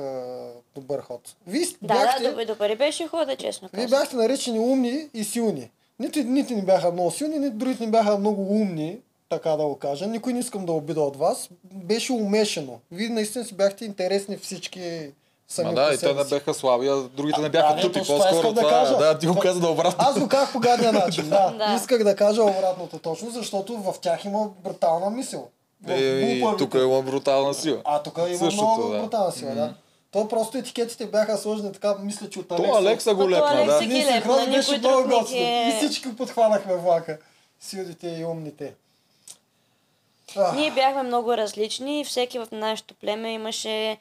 добър ход. Вие бяхте... Да, добър беше хода, честно казвам. Вие бяхте наречени умни и силни. Нито едните не бяха много силни, нито другите не бяха много умни, така да го кажа. Никой не искам да обида от вас. Беше умешено. Вие наистина си бяхте интересни всички... Ма да, и те не бяха слаби, а другите не бяха тъпи. По-скоро това, да, ти го каза да обратното. Аз го казах по гадния начин, да. Исках да кажа обратното точно, защото в тях има брутална мисъл. И тук има брутална сила. А, тук има много брутална сила, да. То просто етикетите бяха сложени така, мисля, че от Алекса. То Алекса го лепна, да. Ние синхрон беше много готино. И всички подхванахме влака. Силните и умните. Ние бяхме много различни и всеки в нашето племе имаше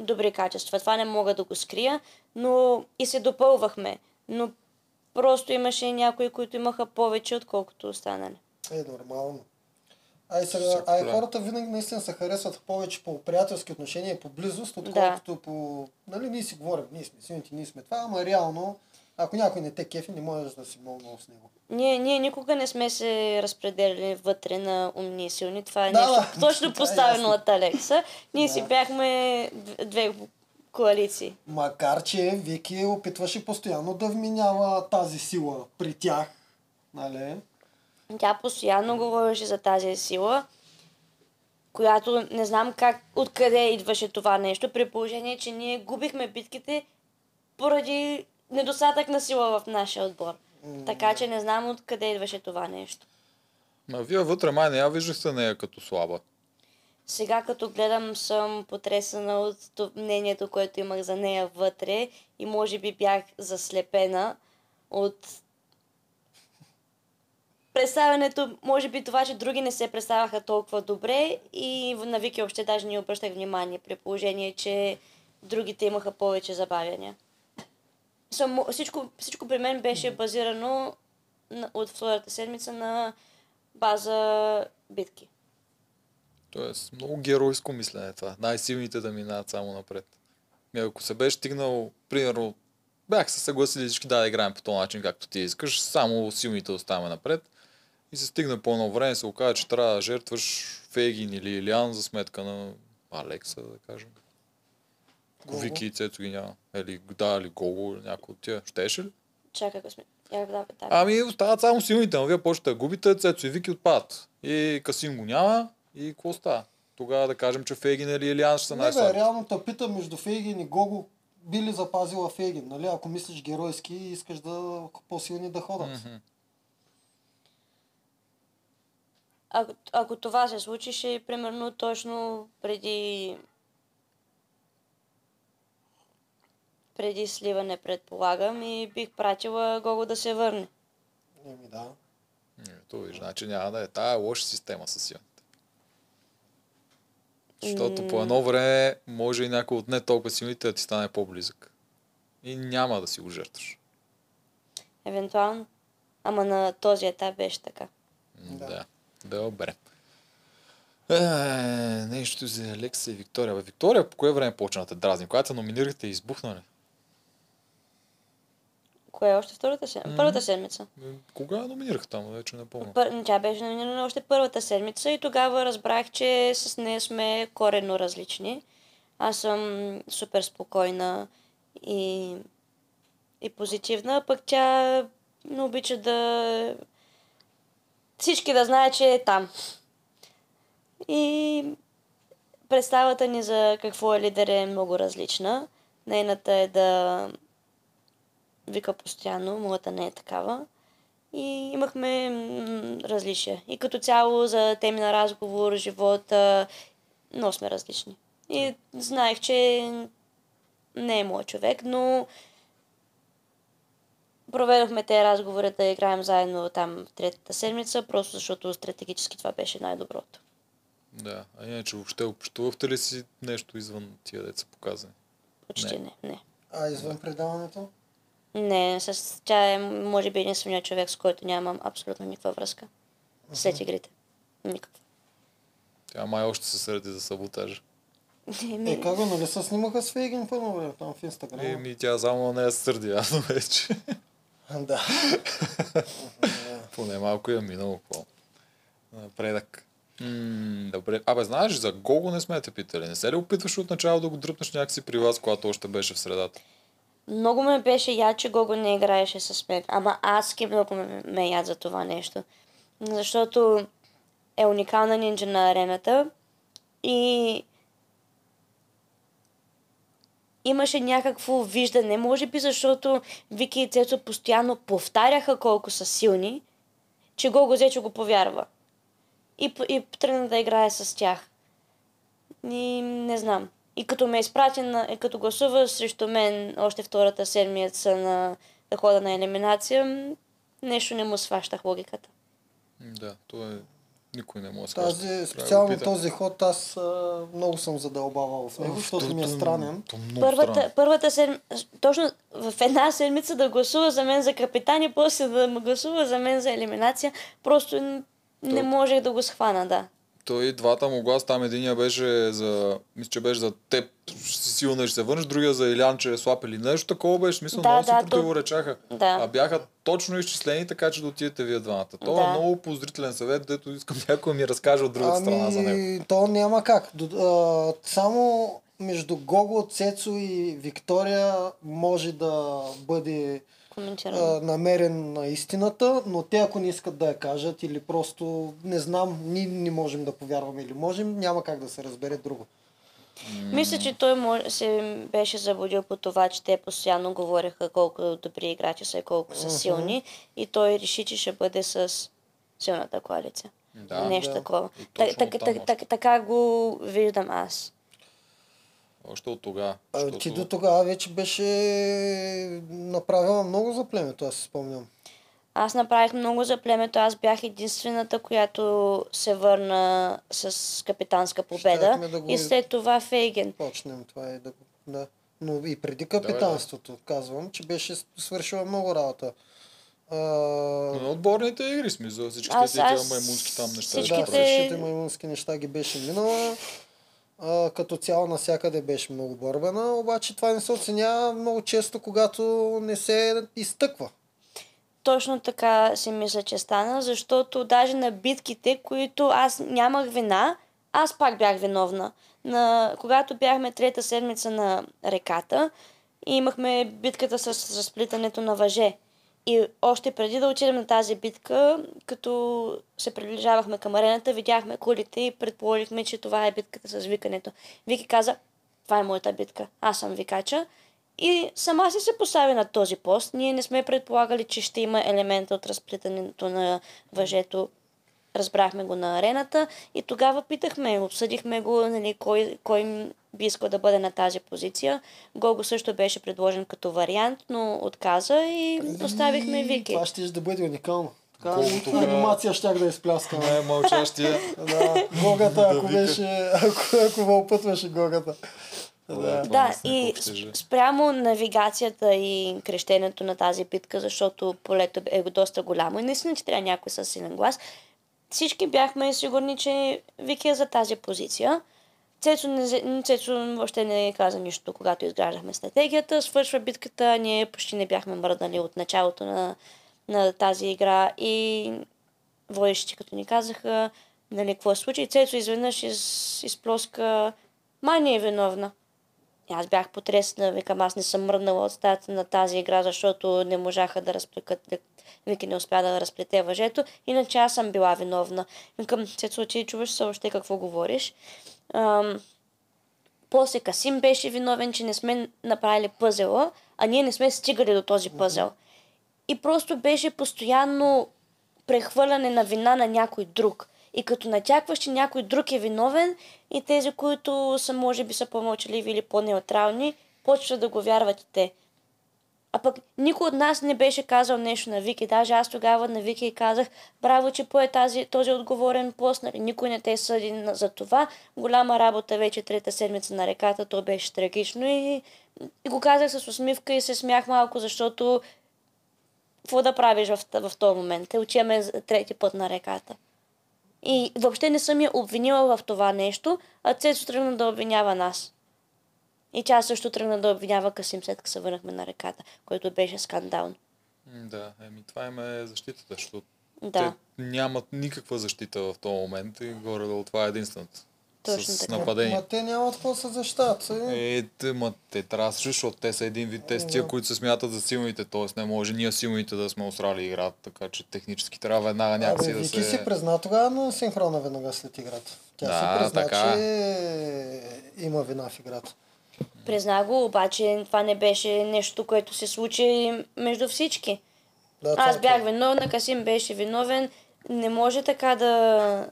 добри качества. Това не мога да го скрия, но и се допълвахме. Но просто имаше някои, които имаха повече, отколкото останали. Е, нормално. Ай, хората винаги наистина се харесват повече по приятелски отношения и по близост, отколкото по... Нали, ние си говорим, ние сме силните, ние сме това, ама реално, ако някой не те кефи, не можеш да си много с него. Ние никога не сме се разпределили вътре на умни и силни. Това е нещо точно поставено от Алекса. Ние си бяхме две коалиции. Макар че Вики опитваше постоянно да вменява тази сила при тях. Нали? Тя постоянно говореше за тази сила, която не знам как, откъде идваше това нещо, при положение, че ние губихме битките поради недостатък на сила в нашия отбор. Така че не знам откъде идваше това нещо. А вие вътре май не я виждахте нея като слаба. Сега като гледам съм потресена от мнението, което имах за нея вътре и може би бях заслепена от представянето, може би това, че други не се представяха толкова добре и на Вики въобще даже не обръщах внимание, при положение, че другите имаха повече забавяния. Всичко при мен беше базирано от втората седмица на база битки. Тоест, много геройско мислене това. Най-силните да минават само напред. Ако се беше стигнал, примерно, бях се съгласили всички да играем по този начин, както ти искаш, само силните оставаме напред. И се стигна по едно време, се оказа, че трябва да жертваш Фейгин или Илиян за сметка на Алекса, да кажем. Вики и Цецо ги няма. Или Гогу, някой от тия. Щеше ли? Чакай, ако сме. Ами остават само силните, но вие почвате да губите, Цецо и Вики отпадат. И Касим го няма, и какво става? Тогава да кажем, че Фейгин или Илиян ще са най-слабите. Не бе, реално тъпита между Фейгин и Гогу би ли запазила Фейгин, нали? Ако мислиш геройски и искаш да по-силни да ходат. Ако това се случише, примерно точно преди сливане, предполагам, и бих пратила Гого да се върне. Да. То виж, значи няма да е тая лоша система със силните. Защото по едно време може и някой от не толкова силните да ти стане по-близък. И няма да си го жертваш. Евентуално. Ама на този етап беше така. Да. Добре. Нещо за Алекса и Виктория. Виктория, по кое време почна да те дразни? Когато се номинирахте и избухна ли? Кое е още втората седмица? Първата седмица. Кога номинирах там? Вече не помня. Тя беше номинирана още първата седмица и тогава разбрах, че с нея сме коренно различни. Аз съм супер спокойна и позитивна, пък тя не обича да... Всички да знаят, че е там. И представата ни за какво е лидер е много различна. Нейната е да вика постоянно, моята не е такава. И имахме различия. И като цяло за теми на разговор, живота, но сме различни. И знаех, че не е моят човек, но Проведохме те разговори да играем заедно там в третата седмица, просто защото стратегически това беше най-доброто. Да, а иначе въобще общувахте ли си нещо извън тия деца показани? Почти не. А извън предаването? Не, тя е може би единствения човек, с който нямам абсолютно никаква връзка. След игрите. Никаква. Тя май още се сърди за саботажа. Как, нали се снимаха с Фейгин първо там в Инстаграм? Еми тя само не е сърди, аз вече. Да. Поне малко я минало какво. Напредък. Добре. Абе, знаеш, за Гого не сме те питали. Не се ли опитваш отначало да го дръпнеш някакси при вас, когато още беше в средата? Много ме беше яд, че Гого не играеше с мен. Ама адски много ме яд за това нещо. Защото е уникална нинджа на арената и имаше някакво виждане. Може би защото Вики и Цецо постоянно повтаряха колко са силни, че Гого Зечо го повярва. И тръгна да играе с тях. И не знам. И като ме изпрати, и като гласува срещу мен още втората седмица на да хода на елиминация, нещо не му сващах логиката. Да, то е... Никой не може да каже. Специално този ход аз много съм задълбавал в него, защото ми е странен. Първата седмица, точно в една седмица да гласува за мен за капитан и после да гласува за мен за елиминация, просто не можех да го схвана, да. Той двата му гласа, там единия беше за... Мисля, че беше за теб, силно ще се върнеш, другия за Илиян, че е слаб или нещо такова беше. Смисъл, да, много се противоречаха. Да. А бяха точно изчислени, така че да отидете вие двамата. Това е много позрителен съвет, дето искам някой ми разкаже от другата страна за него. То няма как. Само между Гого, Цецо и Виктория може да бъде намерен на истината, но те ако не искат да я кажат или просто не знам, ние не можем да повярваме или можем, няма как да се разбере друго. Мисля, че той се беше заблудил по това, че те постоянно говореха колко добри играчи са и колко са силни и той реши, че ще бъде с силната коалиция. Да, нещо такова. Така го виждам аз. Още от тогава. Защото... Ти до тогава вече беше направила много за племето, аз си спомням. Аз направих много за племето. Аз бях единствената, която се върна с капитанска победа. Да го... И след това Фейгин. Почнем това и да го... Да. Но и преди капитанството, казвам, че беше свършила много работа. На отборните игри, смисъл. Всичките маймунски там неща. Всичките маймунски неща ги беше минала. Като цяло насякъде беше много борбена, обаче това не се оценява много често, когато не се изтъква. Точно така си мисля, че стана, защото даже на битките, които аз нямах вина, аз пак бях виновна. Когато бяхме трета седмица на реката и имахме битката с разплитането на въже. И още преди да отидем на тази битка, като се приближавахме към арената, видяхме колите и предположихме, че това е битката с викането. Вики каза, това е моята битка, аз съм викача. И сама си се постави на този пост. Ние не сме предполагали, че ще има елемента от разплитането на въжето. Разбрахме го на арената и тогава питахме, обсъдихме го, нали, кой би искал да бъде на тази позиция. Гого също беше предложен като вариант, но отказа и поставихме Вики. Това ще бъде уникално. Колкото анимация щях да изпляска. Не, мълчащия. Гогата, ако беше, ако въпътваше Гогата. Да, и спрямо навигацията и крещенето на тази битка, защото полето е доста голямо и наистина, че трябва някой със силен глас. Всички бяхме сигурни, че Вики е за тази позиция. Цецо въобще не каза нищо, когато изграждахме стратегията. Свършва битката, ние почти не бяхме мръднали от началото на тази игра и водещите като ни казаха, нали, какво случи. Цецо изведнъж изплоска, Мани е виновна. Аз бях потресена, викам, аз не съм мръднала от стата на тази игра, защото не можаха да разплекат. Вики не успя да разплете въжето, иначе аз съм била виновна. Викам, Цецо, ти чуваш се още какво говориш. После Касим беше виновен, че не сме направили пъзела, а ние не сме стигали до този пъзел. И просто беше постоянно прехвърляне на вина на някой друг. И като натякваш, че някой друг е виновен и тези, които са може би са по-мълчаливи или по-неутрални, почват да го вярват и те. А пък никой от нас не беше казал нещо на Вики. Даже аз тогава на Вики казах, браво, че пое този отговорен пост. Нали, никой не те съди за това. Голяма работа вече трета седмица на реката. То беше трагично и го казах с усмивка и се смях малко, защото какво да правиш в този момент? Те отиваме трети път на реката. И въобще не съм я обвинила в това нещо, а Цецо тръгна да обвинява нас. И тя също тръгна да обвинява Касим, след като се върнахме на реката, който беше скандално. Да, това им е защитата, защото те нямат никаква защита в този момент и горе-долу това е единственото. Точно така. Нападение. Ма те нямат какво се защитат. Те трябва да се защитат, защото те са един вид тия, които се смятат за силните, т.е. не може ние силните да сме усрали играта, така че технически трябва една някакси да се... Вики си призна тогава на синхрона веднага след играта. Тя се призна, че има вина в играта. Призна го, обаче това не беше нещо, което се случи между всички. Да, аз бях виновна, Касим беше виновен. Не може така да...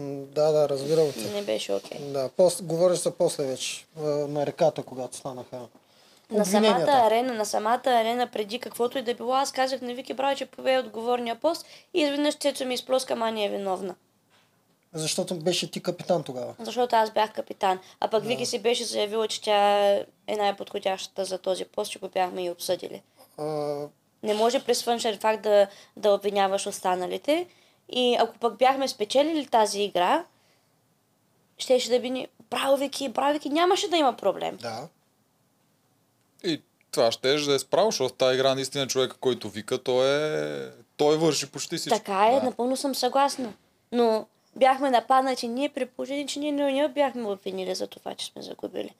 Да, разбирам те. Не беше окей. Да, говориш се после вече, на реката, когато станаха на самата арена, преди каквото и да било, аз казах на Вики, браво, че победа отговорния пост и изведнъж Цецо ми изплоска, Мани е виновна. Защото беше ти капитан тогава. Защото аз бях капитан. А пък Вики си беше заявила, че тя е най-подходящата за този пост, че го бяхме и обсъдили. Не може през външен факт да обвиняваш останалите. И ако пък бяхме спечелили тази игра, щеше да би браво Вики, нямаше да има проблем. Да. И това щеше да е справо, защото тази игра наистина човека, който вика, той върши почти всичко. Така е, напълно съм съгласна. Но... Бяхме нападнати ние, при положение, че ние не бяхме обвинили за това, че сме загубили.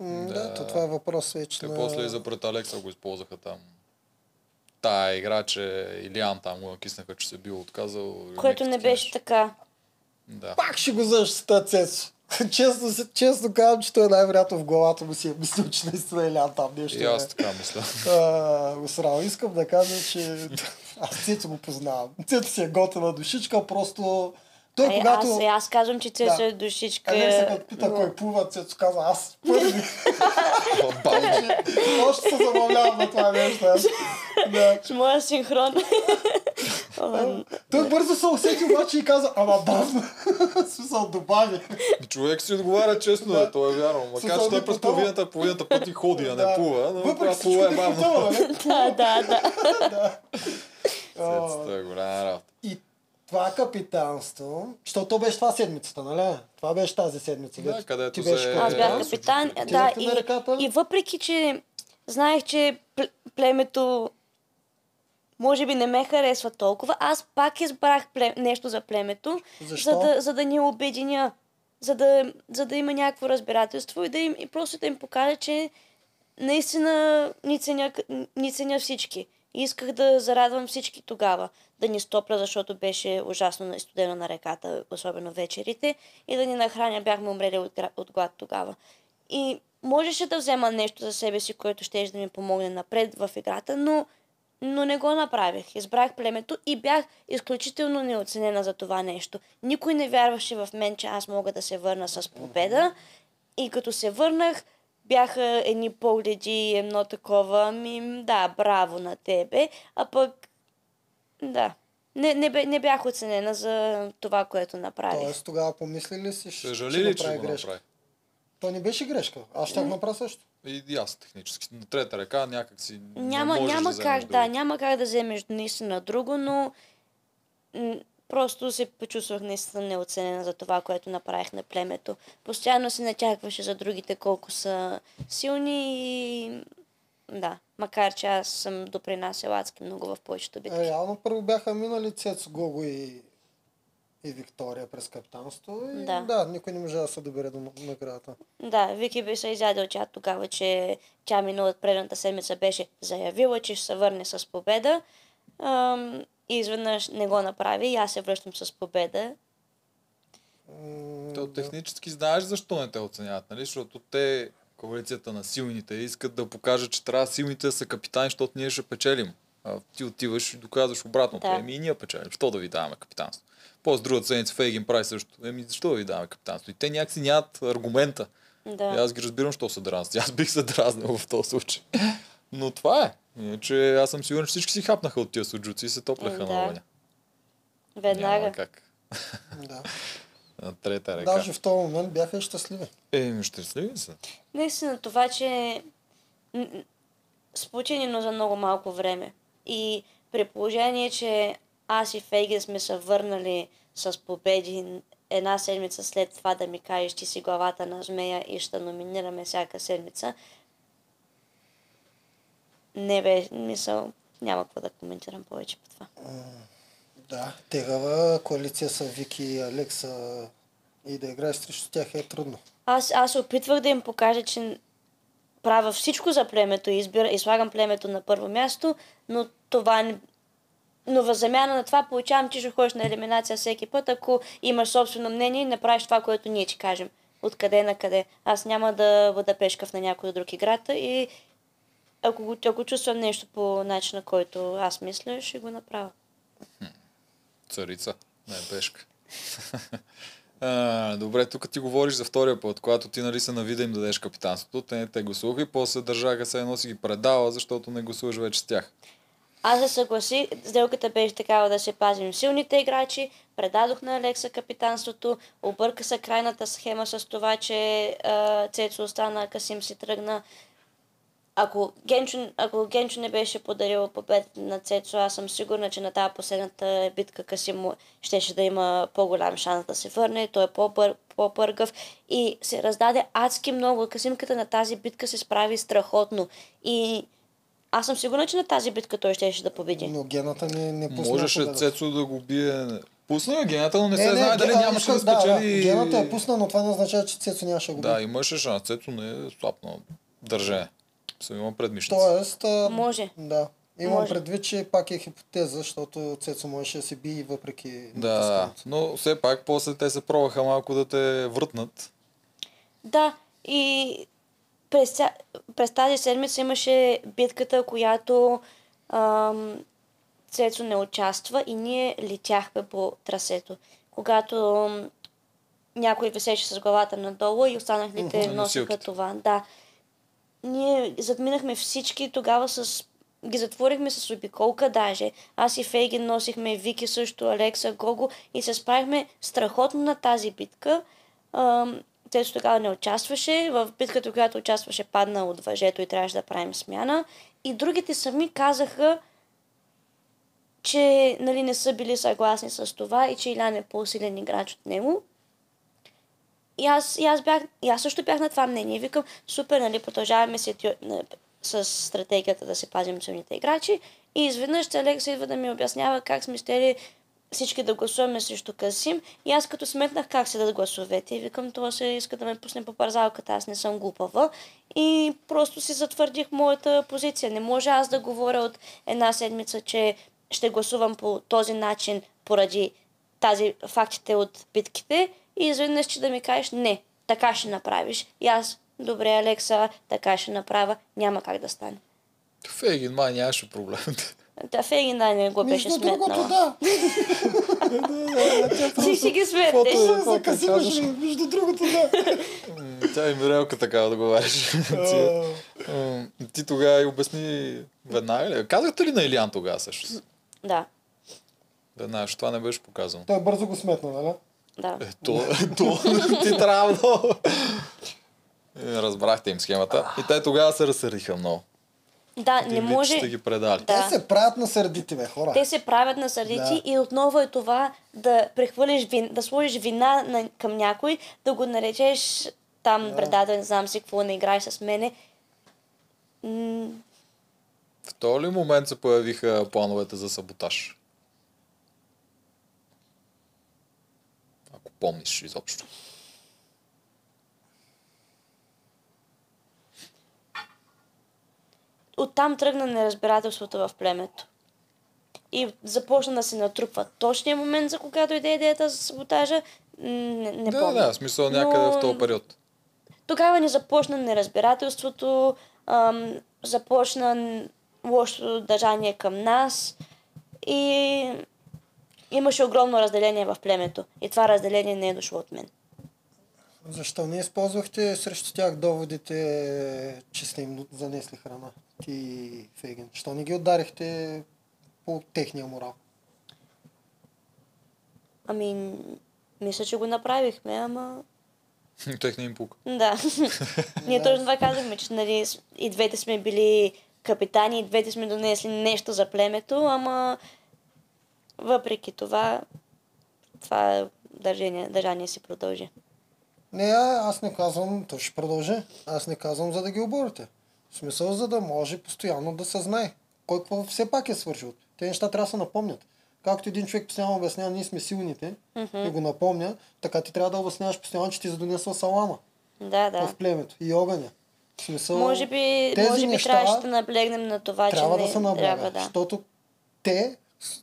Да, то това е въпрос вече. Те после и за пред Алекса го използваха там. Тая игра, че Илиян там го накиснаха, че се бил отказал. Което не беше така. Да. Пак ще го защита Цецо. Честно казвам, че той най-вероятно в главата му си е мислил, че наистина Илиян там нещо. И аз така мисля. Усрал. Искам да кажа, че аз Цецо го познавам. Цецо си е готова душичка, просто... Аз казвам, че Цецо е душичка. Алекса като пита кой плува, Цецо каза аз първи. Още се забавлявам на това нещо. С моя синхрон. Той бързо се усети обаче и каза, ама бавно. Смисъл добави. Човек си отговаря честно, то е вярно. Макар че той през половината път и ходи, а не плува. Въпреки всичко не потъва. Да. Цецото е голяма работа. Това капитанство, защото то беше това седмицата, нали? Това беше тази седмица. Да, където беше... Аз бях капитан, и въпреки, че знаех, че племето може би не ме харесва толкова, аз пак избрах нещо за племето, за да ни обединя, за да има някакво разбирателство и просто да им покажа, че наистина ни ценя всички. И исках да зарадвам всички тогава, да ни стопля, защото беше ужасно студено на реката, особено вечерите, и да ни нахраня, бяхме умрели от глад тогава. И можеше да взема нещо за себе си, което ще да ми помогне напред в играта, но не го направих. Избрах племето и бях изключително неоценена за това нещо. Никой не вярваше в мен, че аз мога да се върна с победа, и като се върнах, бяха едни погледи, едно такова, браво на тебе, а пък, не бях оценена за това, което направих. Тоест тогава помисли ли си, ще направи грешка? То не беше грешка, аз ще направя също. И аз технически, на трета река някак си няма как да вземеш наистина друго, но просто се почувствах наистина неоценена за това, което направих на племето. Постоянно се натягваше за другите колко са силни и... макар че аз съм допринасял адски много в повечето битки. Реално първо бяха минали Цецо, Гогу и Виктория през капитанство и никой не може да се добере до наградата. Да, Вики би се изядил чат тогава, че тя минала от предната седмица беше заявила, че ще се върне с победа. И изведнъж не го направи и аз се връщам с победа. То технически знаеш защо не те оценяват, нали? Защото те, коалицията на силните, искат да покажат, че трябва силните да са капитани, защото ние ще печелим. А ти отиваш и доказваш обратното. И ние печелим. Що да ви даваме капитанство? После другата седмица Фейгин прави също. Защо да ви даваме капитанство? И те някакси нямат аргумента. И аз ги разбирам, що се дразни. Аз бих се дразнил в този случай. Но това е. Иначе аз съм сигурен, че всички си хапнаха от тия суджуци и се топлеха на лъня. Веднага. Няма как. Да. На трета река. Даже в този момент бяха щастливи. Щастливи са. Наистина това, че сплутени, за много малко време. И при положение, че аз и Фейгин сме се върнали с победи една седмица след това да ми кажеш, ти си главата на змея и ще номинираме всяка седмица. Не бе, мисъл, няма какво да коментирам повече по това. Да, тегава коалиция са Вики и Алекса и да играеш срещу тях е трудно. Аз опитвах да им покажа, че правя всичко за племето и слагам племето на първо място, но това не... Но в замяна на това получавам, че ще ходиш на елиминация всеки път, ако имаш собствено мнение и не правиш това, което ние ти кажем. Откъде на къде. Аз няма да бъда пешкав на някой друг играта и ако чувствам нещо по начина, който аз мисля, ще го направя. Царица, не е пешка. Добре, тук ти говориш за втория път, когато ти нали се навида им дадеш капитанството, те гласуваха и после държаха се едно си ги предала, защото не гласуваш вече с тях. Аз се съгласих, сделката беше такава да се пазим силните играчи, предадох на Алекса капитанството, обърка се крайната схема с това, че Цецо остана, Касим си тръгна. Ако Генчо не беше подарил побед на Цецо, аз съм сигурна, че на тази последната битка Касим щеше да има по-голям шанс да се върне. Той е по-пъргав и се раздаде адски много. Касимката на тази битка се справи страхотно. И аз съм сигурна, че на тази битка той щеше да победи. Но гената не пусна. Можеше Цецо да го бие... Пусна гената, но не се знае дали нямаше да спечели... Да, гената е пусна, но това не означава, че Цецо нямаше да го бие. Да, имаше шанс. Цецо не е слабно. Държане. Съм имам предмишница. Тоест... Може. Да. Имам предвид, че пак е хипотеза, защото Цецо можеше да се бие въпреки... Да, но все пак после те се пробваха малко да те въртнат. Да, и... През тази седмица имаше битката, която Цецо не участва и ние летяхме по трасето. Когато някой висеше с главата надолу и останахлите носиха това. Да. Ние задминахме всички, тогава ги затворихме с обиколка даже. Аз и Фейгин носихме, Вики също, Алекса, Гого и се справихме страхотно на тази битка. Цецо тогава не участваше. В битката, която участваше, падна от въжето и трябваше да правим смяна. И другите сами казаха, че нали, не са били съгласни с това и че Илиян е по-силен играч от него. И аз също бях на това мнение. Викам, супер, нали, продължаваме с стратегията да се пазим силните играчи. И изведнъж Алекса идва да ми обяснява как сме стели всички да гласуваме срещу Касим и аз като сметнах как се да гласовете и викам, това се иска да ме пусне по парзалката, аз не съм глупава и просто си затвърдих моята позиция. Не може аз да говоря от една седмица, че ще гласувам по този начин поради тази фактите от битките и изведнъж, че да ми кажеш не, така ще направиш и аз, добре Алекса, така ще направя, няма как да стане. Фейгин, май нямаше проблемите. Да, Фейгин не го беше сметнала. Между другото, да. Ти си ги сметнеш. Между другото, да. Тя и Мирелка такава да говориш. Ти тогава и обясни веднага ли? Казахте ли на Илиян тогава също? Да. Веднага, това не беше показано. Той бързо го сметна, нали? Да. Ето, ти трябва. Разбрахте им схемата. И те тогава се разсърдиха много. Да, не може. Ги да. Те се правят на сърдити, бе, хора. Те се правят на сърдити да. И отново е това да прехвърлиш да сложиш вина към някой, да го наречеш там да. Предаден, знам си какво, не играеш с мене. В този момент се появиха плановете за саботаж. Ако помниш изобщо. Оттам тръгна неразбирателството в племето. И започна да се натрупва. Точният момент, за когато дойде идеята за саботажа, не помня. Да, в смисъл някъде в този период. Тогава не започна неразбирателството, започна лошо държание към нас и имаше огромно разделение в племето. И това разделение не е дошло от мен. Защо не използвахте срещу тях доводите, че сте им занесли храна? Ти и Фейгин. Защо не ги ударихте по техния морал? Ами, мисля, че го направихме, ама... Тех не им пука. Да. Ние точно това казахме, че нали, и двете сме били капитани, и двете сме донесли нещо за племето, ама въпреки това, това държание си продължи. Не, аз не казвам, то ще продължи. Аз не казвам, за да ги оборите. В смисъл, за да може постоянно да се знае кой какво все пак е свършил. Те неща трябва да се напомнят. Както един човек постоянно обяснява, ние сме силните, и го напомня, така ти трябва да обясняваш постоянно, че ти задонесла салама. Да, да. В племето и огъня. В смисъл, може би трябваше да наблегнем на това, че трябва да се набляга, да. Защото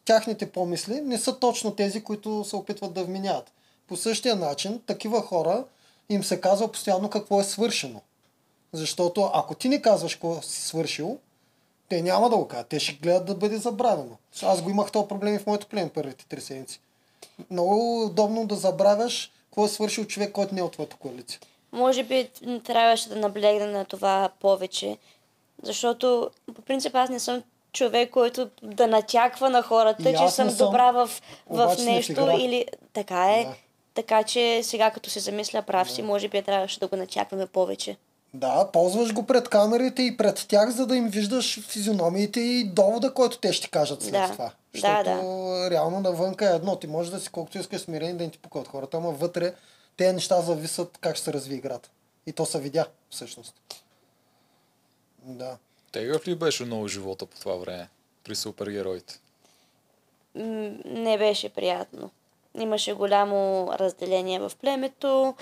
тяхните помисли не са точно тези, които се опитват да вменяват. По същия начин, такива хора им се казва постоянно какво е свършено. Защото ако ти не казваш какво си свършил, те няма да го кажат. Те ще гледат да бъде забравено. Аз го имах този проблем в моето племе първите 3 седмици. Много удобно да забравяш какво е свършил човек, който не е от твоята коалиция. Може би трябваше да наблегна на това повече. Защото по принцип аз не съм човек, който да натяква на хората, че съм добра в нещо. Или... Така е. Да. Така че сега като се замисля прав си, може би трябваше да го натякваме повече. Да, ползваш го пред камерите и пред тях, за да им виждаш физиономиите и довода, който те ще кажат след това. Защото реално навънка е едно. Ти можеш да си колкото искаш смирен да не ти пука от хората, ама вътре те неща зависят как ще се разви играта. И то се видя, всъщност. Да. Тегъв ли беше много живота по това време при супергероите? Не беше приятно. Имаше голямо разделение в племето.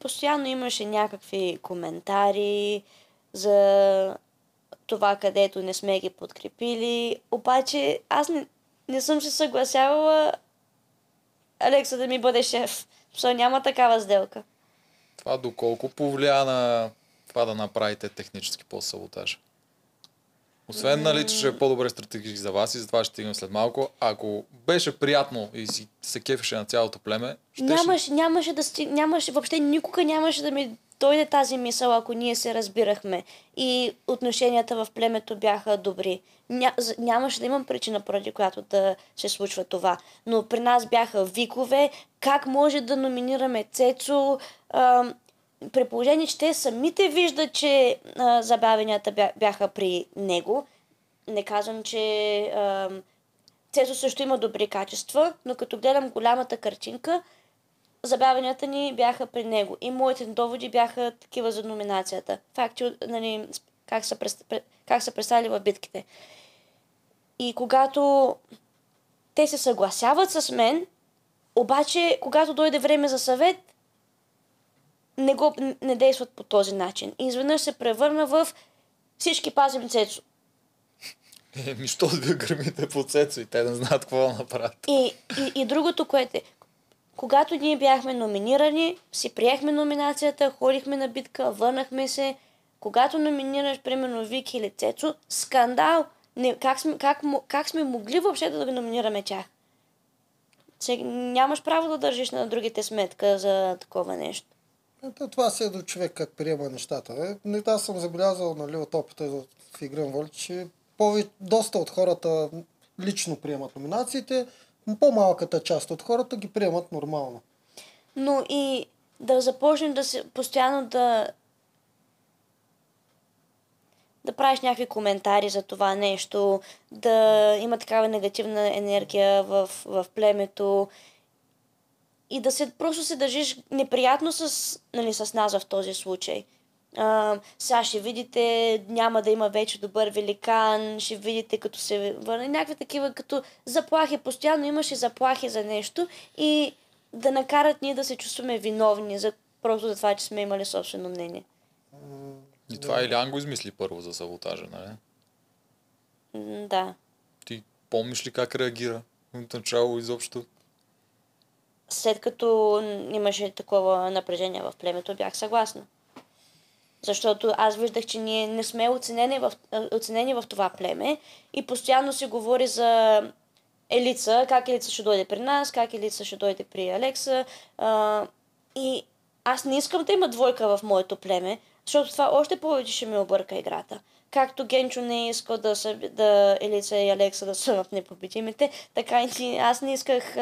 Постоянно имаше някакви коментари за това, където не сме ги подкрепили. Обаче аз не съм се съгласявала Алекса да ми бъде шеф. Защото няма такава сделка. Това доколко повлия на това да направите технически по-саботаж? Освен, нали, че ще е по-добре стратегически за вас и затова ще стигнем след малко. Ако беше приятно и се кефеше на цялото племе, въобще никога нямаше да ми дойде тази мисъл, ако ние се разбирахме и отношенията в племето бяха добри. Нямаше да имам причина, поради която да се случва това. Но при нас бяха викове, как може да номинираме Цецо, при положение, че те самите виждат, че забавенията бяха при него. Не казвам, че Цецо също има добри качества, но като гледам голямата картинка, забавенията ни бяха при него. И моите доводи бяха такива за номинацията. Факти, нали, как са представили в битките. И когато те се съгласяват с мен, обаче когато дойде време за съвет, не действат по този начин. И изведнъж се превърна в всички пазим Цецо. Що да гърмите по Цецо и те не знаят какво да направят. И другото, което е, когато ние бяхме номинирани, си приехме номинацията, ходихме на битка, върнахме се. Когато номинираш, примерно, Вики или Цецо, скандал. Как сме могли въобще да ви номинираме тях? Нямаш право да държиш на другите сметка за такова нещо. Това си е до човек как приема нещата. Аз съм забелязал, нали, от опита в Игри на Волята, че доста от хората лично приемат номинациите, по-малката част от хората ги приемат нормално. Но и да започнем да се постоянно да правиш някакви коментари за това нещо, да има такава негативна енергия в племето, и да просто се държиш неприятно с нас в този случай. Сега ще видите, няма да има вече добър великан, ще видите като се върне. Някакви такива като заплахи. Постоянно имаше заплахи за нещо и да накарат ние да се чувстваме виновни просто за това, че сме имали собствено мнение. И това Илиян го измисли първо за саботажа, нали? Да. Ти помниш ли как реагира от начало изобщо? След като имаше такова напрежение в племето, бях съгласна. Защото аз виждах, че ние не сме оценени в това племе и постоянно се говори за Елица, как Елица ще дойде при нас, как Елица ще дойде при Алекса. И аз не искам да има двойка в моето племе, защото това още повече ще ми обърка играта. Както Генчо не иска да Елица и Алекса да са в непобедимите, така и аз не исках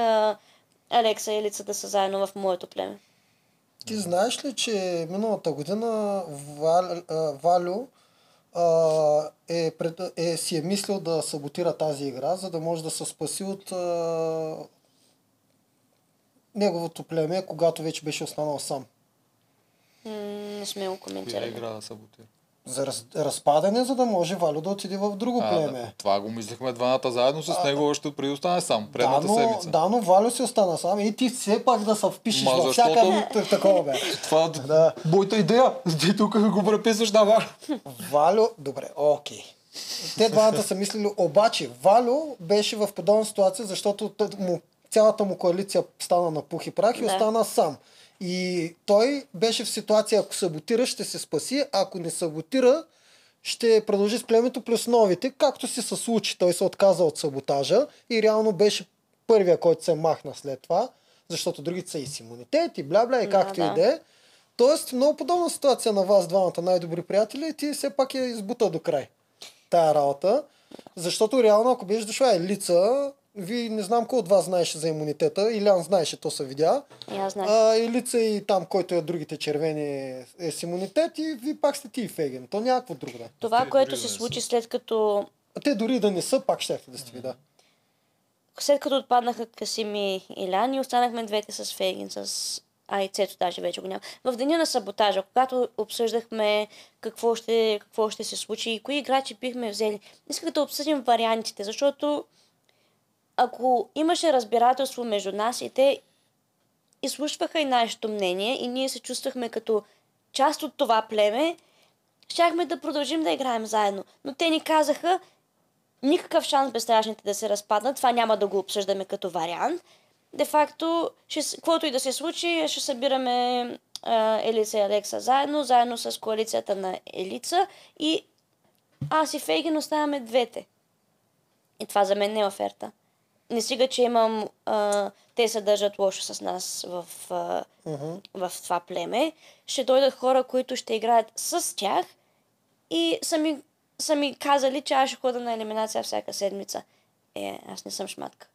Алекса и Елица да са заедно в моето племе. Ти знаеш ли, че миналата година Валю си е мислил да саботира тази игра, за да може да се спаси от неговото племе, когато вече беше останал сам. Не сме го коментирали. Игра да саботира. За разпадане, за да може Валю да отиде в друго племе. Да, това го мислихме двамата заедно с него, още преди остане сам. Предната седмица. Да, но Валю се остана сам и ти все пак да се впишеш във всяка такова бе. Това да. Бойта идея. Ти тук го преписваш на Валю. Валю, добре, окей. Те двамата са мислили, обаче Валю беше в подобна ситуация, защото цялата му коалиция стана на пух и прах и остана сам. И той беше в ситуация, ако саботира, ще се спаси, ако не саботира, ще продължи с племето плюс новите, както си се случи. Той се отказа от саботажа и реално беше първия, който се махна след това, защото другите са и с имунитет, и бля-бля, и както и да е. Тоест, много подобна ситуация на вас, двамата най-добри приятели, и ти все пак я избута до край тая работа, защото реално, ако беше дошла Елица... Ви не знам кой от вас знаеше за имунитета. Илиян знаеше, то се видя. Елица и там, който е другите червени е с имунитет и ви пак сте ти и Фейгин. То някакво друго. Това, те което се случи след като... Те дори да не са, пак ще да сте видя. След като отпаднаха Касим и Илиян и останахме двете с Фейгин, с Цецо даже вече го няма. В деня на саботажа, когато обсъждахме какво ще се случи и кои играчи бихме взели, исках да обсъдим вариантите, защото ако имаше разбирателство между нас и те, изслушваха и нашето мнение и ние се чувствахме като част от това племе, щяхме да продължим да играем заедно. Но те ни казаха, никакъв шанс безстрашните да се разпаднат, това няма да го обсъждаме като вариант. Де факто, каквото и да се случи, ще събираме Елица и Алекса заедно с коалицията на Елица и аз и Фейгин оставяме двете. И това за мен не е оферта. Не стига, че имам... те се държат лошо с нас в това племе. Ще дойдат хора, които ще играят с тях и са ми казали, че аз ще хода на елиминация всяка седмица. Аз не съм шматка.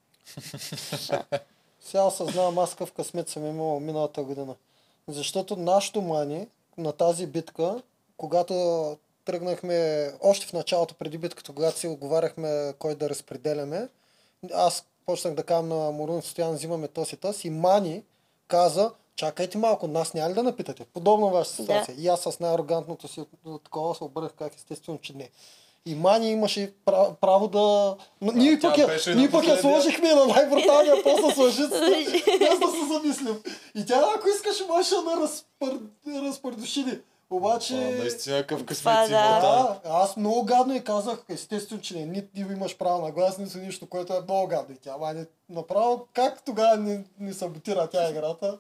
Сега осъзнавам аз какъв късмет съм имал миналата година. Защото нашото Мани на тази битка, когато тръгнахме още в началото преди битката, когато си оговаряхме кой да разпределяме, аз почнах да казвам на Морун Стоян, взимаме този и Мани каза, чакайте малко, нас няма ли да напитате? Подобна ваша ситуация. Да. И аз с най-арогантното си от такова се обърнах как естествено, че не. И Мани имаше право да... Но ние пък я сложихме на най-бруталния пост на сложицата. Без да се замислим. И тя, ако искаш, можеше да разпърдушили. Обаче... наистина къв късмет си. Аз много гадно и казах, естествено, че не имаш право на глас, нито нищо, което е много гадно. И тя направо, как тогава не саботира тя играта.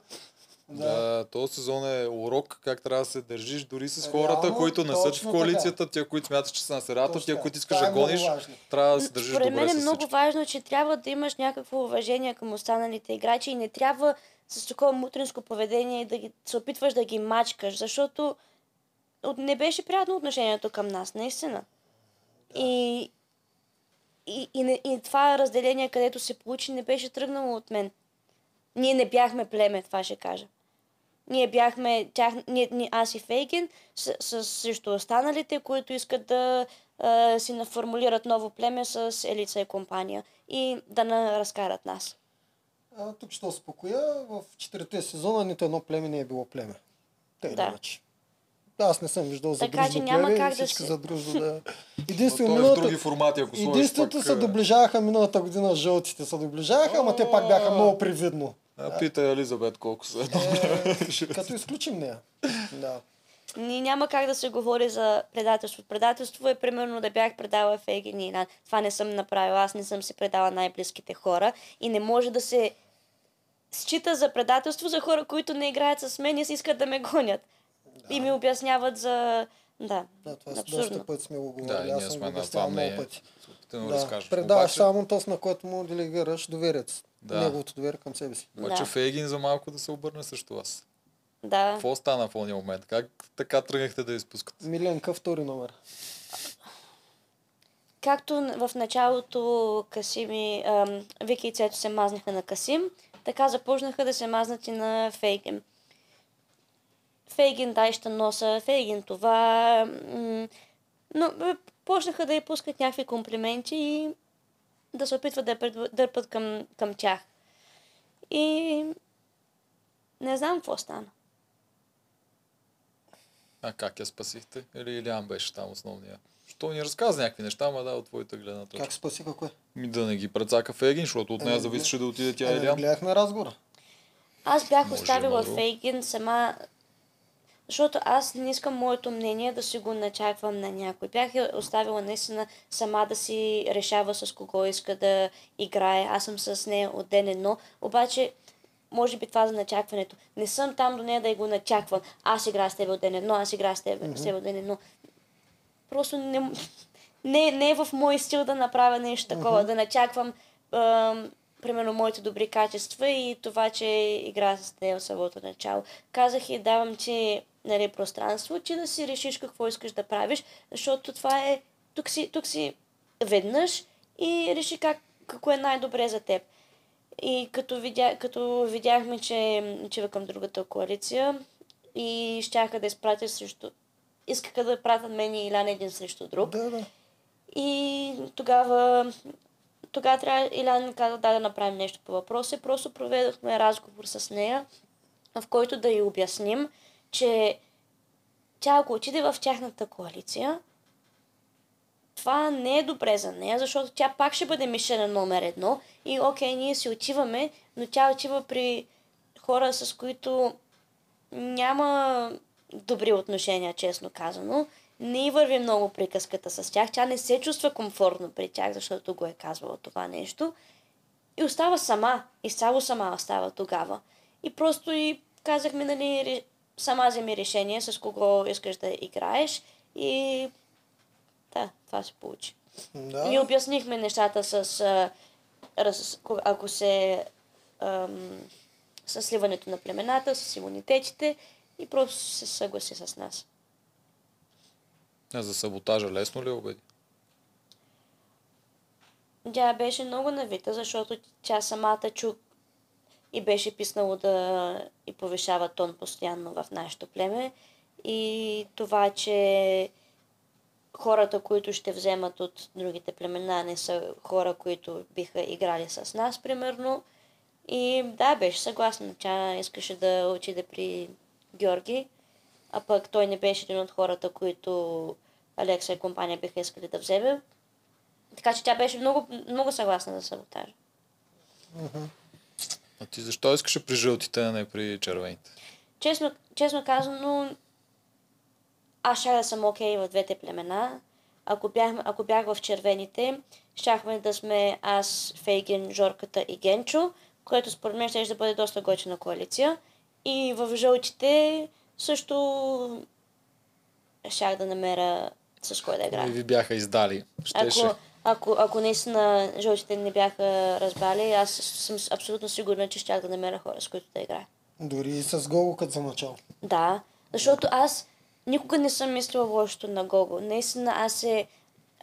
Да, този сезон е урок, как трябва да се държиш дори с хората, които не са в коалицията, тия, които смяташ, че са на серата, тия, които искаш да гониш, трябва да се държиш добре с всички. Според мен е много важно, че трябва да имаш някакво уважение към останалите играчи и не трябва с такова мутринско поведение да се опитваш да ги мачкаш, защото не беше приятно отношението към нас, наистина. И това разделение, където се получи, не беше тръгнало от мен. Ние не бяхме племе, това ще кажа. Ние бяхме, аз и Фейгин, срещу останалите, които искат да си наформулират ново племе с Елица и компания и да не разкарат нас. Тук ще успокоя, в 4-те сезона нито едно племе не е било племе. Те иначе. Аз не съм виждал за дружно племе, всички за дружно да... Единственото се доближаваха миналата година, жълтите се доближаваха, ама те пак бяха много привидно. Питай Елизабет колко са. Като изключим нея. Няма как да се говори за предателство. Предателство е примерно да бях предала Фейгин и Илиян. Това не съм направила, аз не съм си предала най-близките хора и не може да се счита за предателство за хора, които не играят с мен и искат да ме гонят. И ми обясняват за... Да, това абсурдно. Доста път сме го говорили, аз съм го обяснявал много пъти. те му разкажат. Предаваш обаче... само тост, на който му делегираш доверието. Да. Неговото доверие към себе си. Обаче да. Фейгин за малко да се обърне срещу вас. Да. Какво стана в този момент? Как така тръгнахте да изпускате? Миленка, втори номер. Както в началото Вики и Цецо се мазнаха на Касим, така започнаха да се мазнат и на Фейгин. Фейгин дай ще носа, Фейгин това... Но почнаха да ѝ пускат някакви комплименти и да се опитват да дърпат към тях. И... не знам какво стана. А как я спасихте? Или Илиян беше там основния? Що ни разказа някакви неща, ама да, от твоята гледна точка. Как спасиха кое? Да не ги прецака Фейгин, защото от нея зависеше да отиде тя Илиян. Гледахме разговора. Аз бях оставила Фейгин сама... Защото аз не искам моето мнение да си го начаквам на някой. Бях я оставила наистина сама да си решава с кого иска да играе. Аз съм с нея от ден едно. Обаче, може би това за начакването. Не съм там до нея да я го начаквам. Аз игра с тебе от ден едно, аз игра с тебе от ден едно. Просто не е в мой стил да направя нещо такова. Да начаквам примерно моите добри качества и това, че игра с нея от самото начало. Казах и давам ти... нали, пространство, че да си решиш какво искаш да правиш, защото това е тук си веднъж и реши какво е най-добре за теб. И като видяхме, че към другата коалиция и щяха да изпратят искаха да пратят мен и Илян един срещу друг. Да. И тогава трябва Илян каза да направим нещо по въпроса. Просто проведохме разговор с нея, в който да ѝ обясним, че тя ако отиде в тяхната коалиция, това не е добре за нея, защото тя пак ще бъде мишена номер едно и окей, ние си отиваме, но тя отива при хора, с които няма добри отношения, честно казано. Не ѝ върви много приказката с тях, тя не се чувства комфортно при тях, защото го е казвала това нещо и остава сама, и само сама остава тогава. И просто и казахме, нали, сама вземи решение с кого искаш да играеш и да, това се получи. Да. И обяснихме нещата с сливането на племената, с имунитетите и просто се съгласи с нас. А за саботажа лесно ли обеди? Тя беше много навита, защото тя самата чу и беше писнало да и повишава тон постоянно в нашето племе. И това, че хората, които ще вземат от другите племена, не са хора, които биха играли с нас, примерно. И да, беше съгласна. Тя искаше да отиде при Георги, а пък той не беше един от хората, които Алекса и компания биха искали да вземе. Така че тя беше много, много съгласна за саботажа. А ти защо искаше при жълтите, а не при червените? Честно казано, аз щях да съм окей в двете племена. Ако бях в червените, щяхме да сме аз, Фейгин, Жорката и Генчо, което според мен ще бъде доста готина коалиция. И в жълтите също щях да намеря с кой да играя. И ви бяха издали. Ако наистина жълтите не бяха разбрали, аз съм абсолютно сигурна, че щях да намеря хора, с които да играя. Дори и с Гогу като за начало. Да, защото аз никога не съм мислила лошото на Гогу. Наистина аз се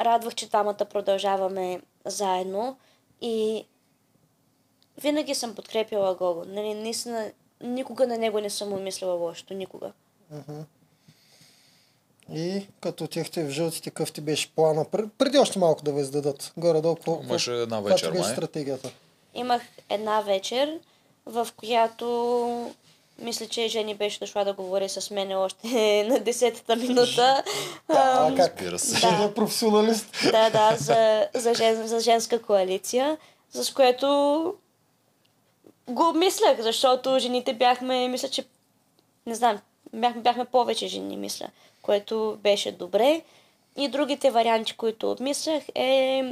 радвах, че двамата продължаваме заедно и винаги съм подкрепила Гогу. Нали, наистина никога на него не съм мислила лошото, никога. И като отихте в жълтите, къв ти беше плана? Преди още малко да ви издадат. Горе-долу, каква беше стратегията? Имах една вечер, в която мисля, че Жени беше дошла да говори с мене още на 10-та минута. Как ви разсъжда? Жени е професионалист. Да, за женска коалиция, с което го мислях, защото жените бяхме, мисля, че не знам, бяхме повече жени, мисля, което беше добре. И другите варианти, които обмислях, е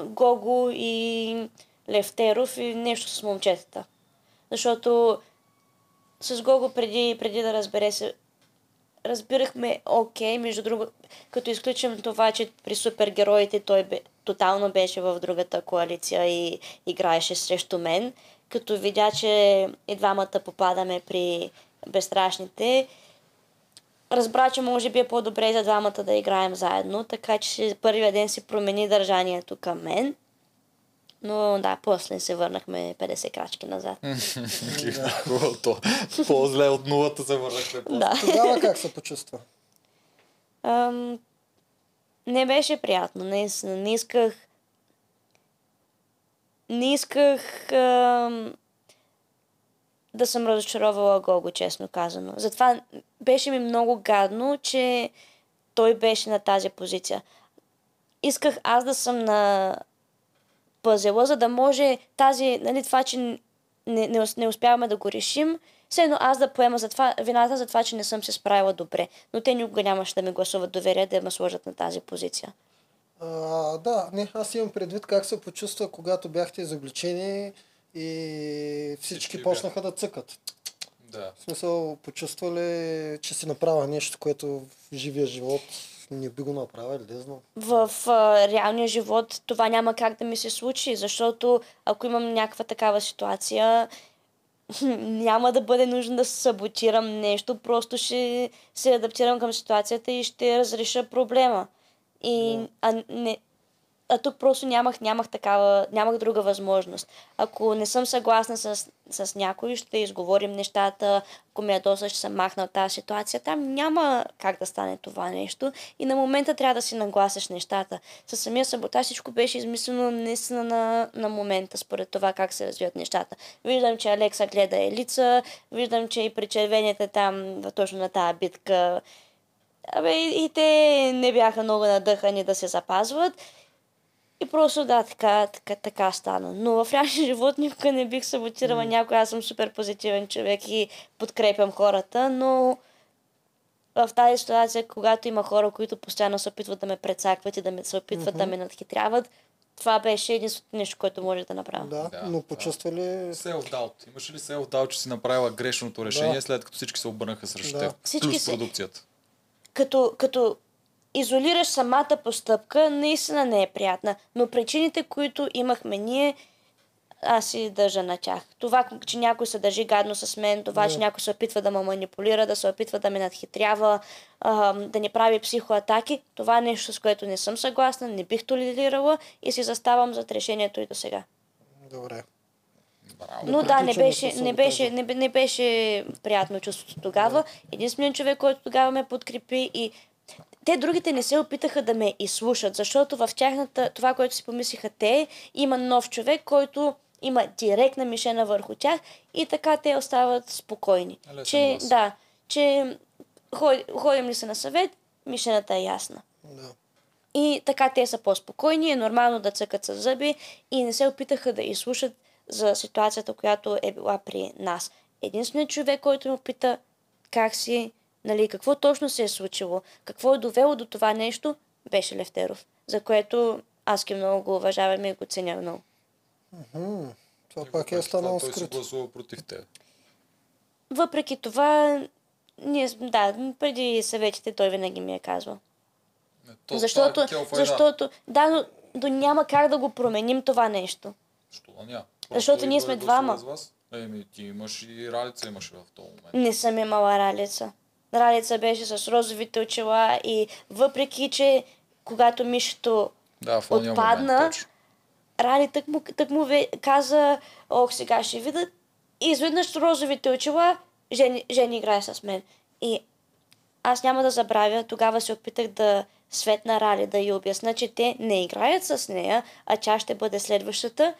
Гого и Левтеров и нещо с момчетата. Защото с Гого преди да разбере се разбирахме окей, между друго, като изключим това, че при супергероите той тотално беше в другата коалиция и играеше срещу мен, като видя, че и двамата попадаме при безстрашните, разбра, че може би е по-добре за двамата да играем заедно, така че първия ден си промени държанието към мен. Но да, после се върнахме 50 крачки назад. По-зле от нулата се върнахме. Тогава как се почувства? Не беше приятно, наистина. Не исках да съм разочаровала Гого, честно казано. Затова беше ми много гадно, че той беше на тази позиция. Исках аз да съм на пъзела, за да може тази, нали, това, че не успяваме да го решим, все едно аз да поема за това, вината за това, че не съм се справила добре. Но те никога нямаше да ми гласуват доверие, да ме сложат на тази позиция. Аз имам предвид как се почувства, когато бяхте изобличени и всички почнаха да цъкат. Да. В смисъл, почувствали, че си направила нещо, което в живия живот не би го направили, лесно. В реалния живот това няма как да ми се случи, защото ако имам някаква такава ситуация, няма да бъде нужно да саботирам нещо, просто ще се адаптирам към ситуацията и ще разреша проблема. Тук просто нямах друга възможност. Ако не съм съгласна с някой, ще изговорим нещата, ако ме ядоса, ще съм махнал тази ситуация. Там няма как да стане това нещо и на момента трябва да си нагласиш нещата. Със самия саботаж всичко беше измислено наистина на момента, според това как се развият нещата. Виждам, че Алекса гледа Елица, виждам, че и при червените там, точно на тази битка, и те не бяха много надъхани да се запазват. И просто да, така стана. Но в реалния живот никога не бих саботирала някой. Аз съм супер позитивен човек и подкрепям хората, но в тази ситуация, когато има хора, които постоянно се опитват да ме прецакват и да се опитват да ме надхитряват, това беше единственото нещо, което може да направя. Но почувства ли... Self-doubt. Имаш ли self-doubt, че си направила грешното решение, след като всички се обърнаха срещу теб? Плюс продукцията. Като изолираш самата постъпка, наистина не е приятна, но причините, които имахме ние, аз си държа на тях. Това, че някой се държи гадно с мен, това, че някой се опитва да ме манипулира, да се опитва да ме надхитрява, да не прави психоатаки, това е нещо, с което не съм съгласна, не бих толерирала и си заставам зад решението и до сега. Добре. Но да, не беше приятно чувството тогава. Единственият човек, който тогава ме подкрепи и те другите не се опитаха да ме изслушат, защото в тяхната, това, което си помислиха те, има нов човек, който има директна мишена върху тях и така те остават спокойни. Че ходим ли се на съвет, мишената е ясна. Да. И така те са по-спокойни, е нормално да цъкат със зъби и не се опитаха да изслушат за ситуацията, която е била при нас. Единственият човек, който ме пита как си, нали, какво точно се е случило, какво е довело до това нещо, беше Левтеров, за което аз много го уважавам и го ценя много. Това пак е останало скрито. Той се гласува против теб. Въпреки това, преди съветите той винаги ми е казвал. Защото но няма как да го променим това нещо. Защо няма? Защото ние сме двама. Ти имаш и Ралица имаш в този момент. Не съм имала Ралица. Ралица беше с розовите очила и въпреки, че когато Мишето отпадна, Рали так му каза, ох, сега ще видят. И изведнъж розовите очила, Жени играе с мен. И аз няма да забравя, тогава се опитах да светна Рали, да ѝ обясна, че те не играят с нея, а тя ще бъде следващата.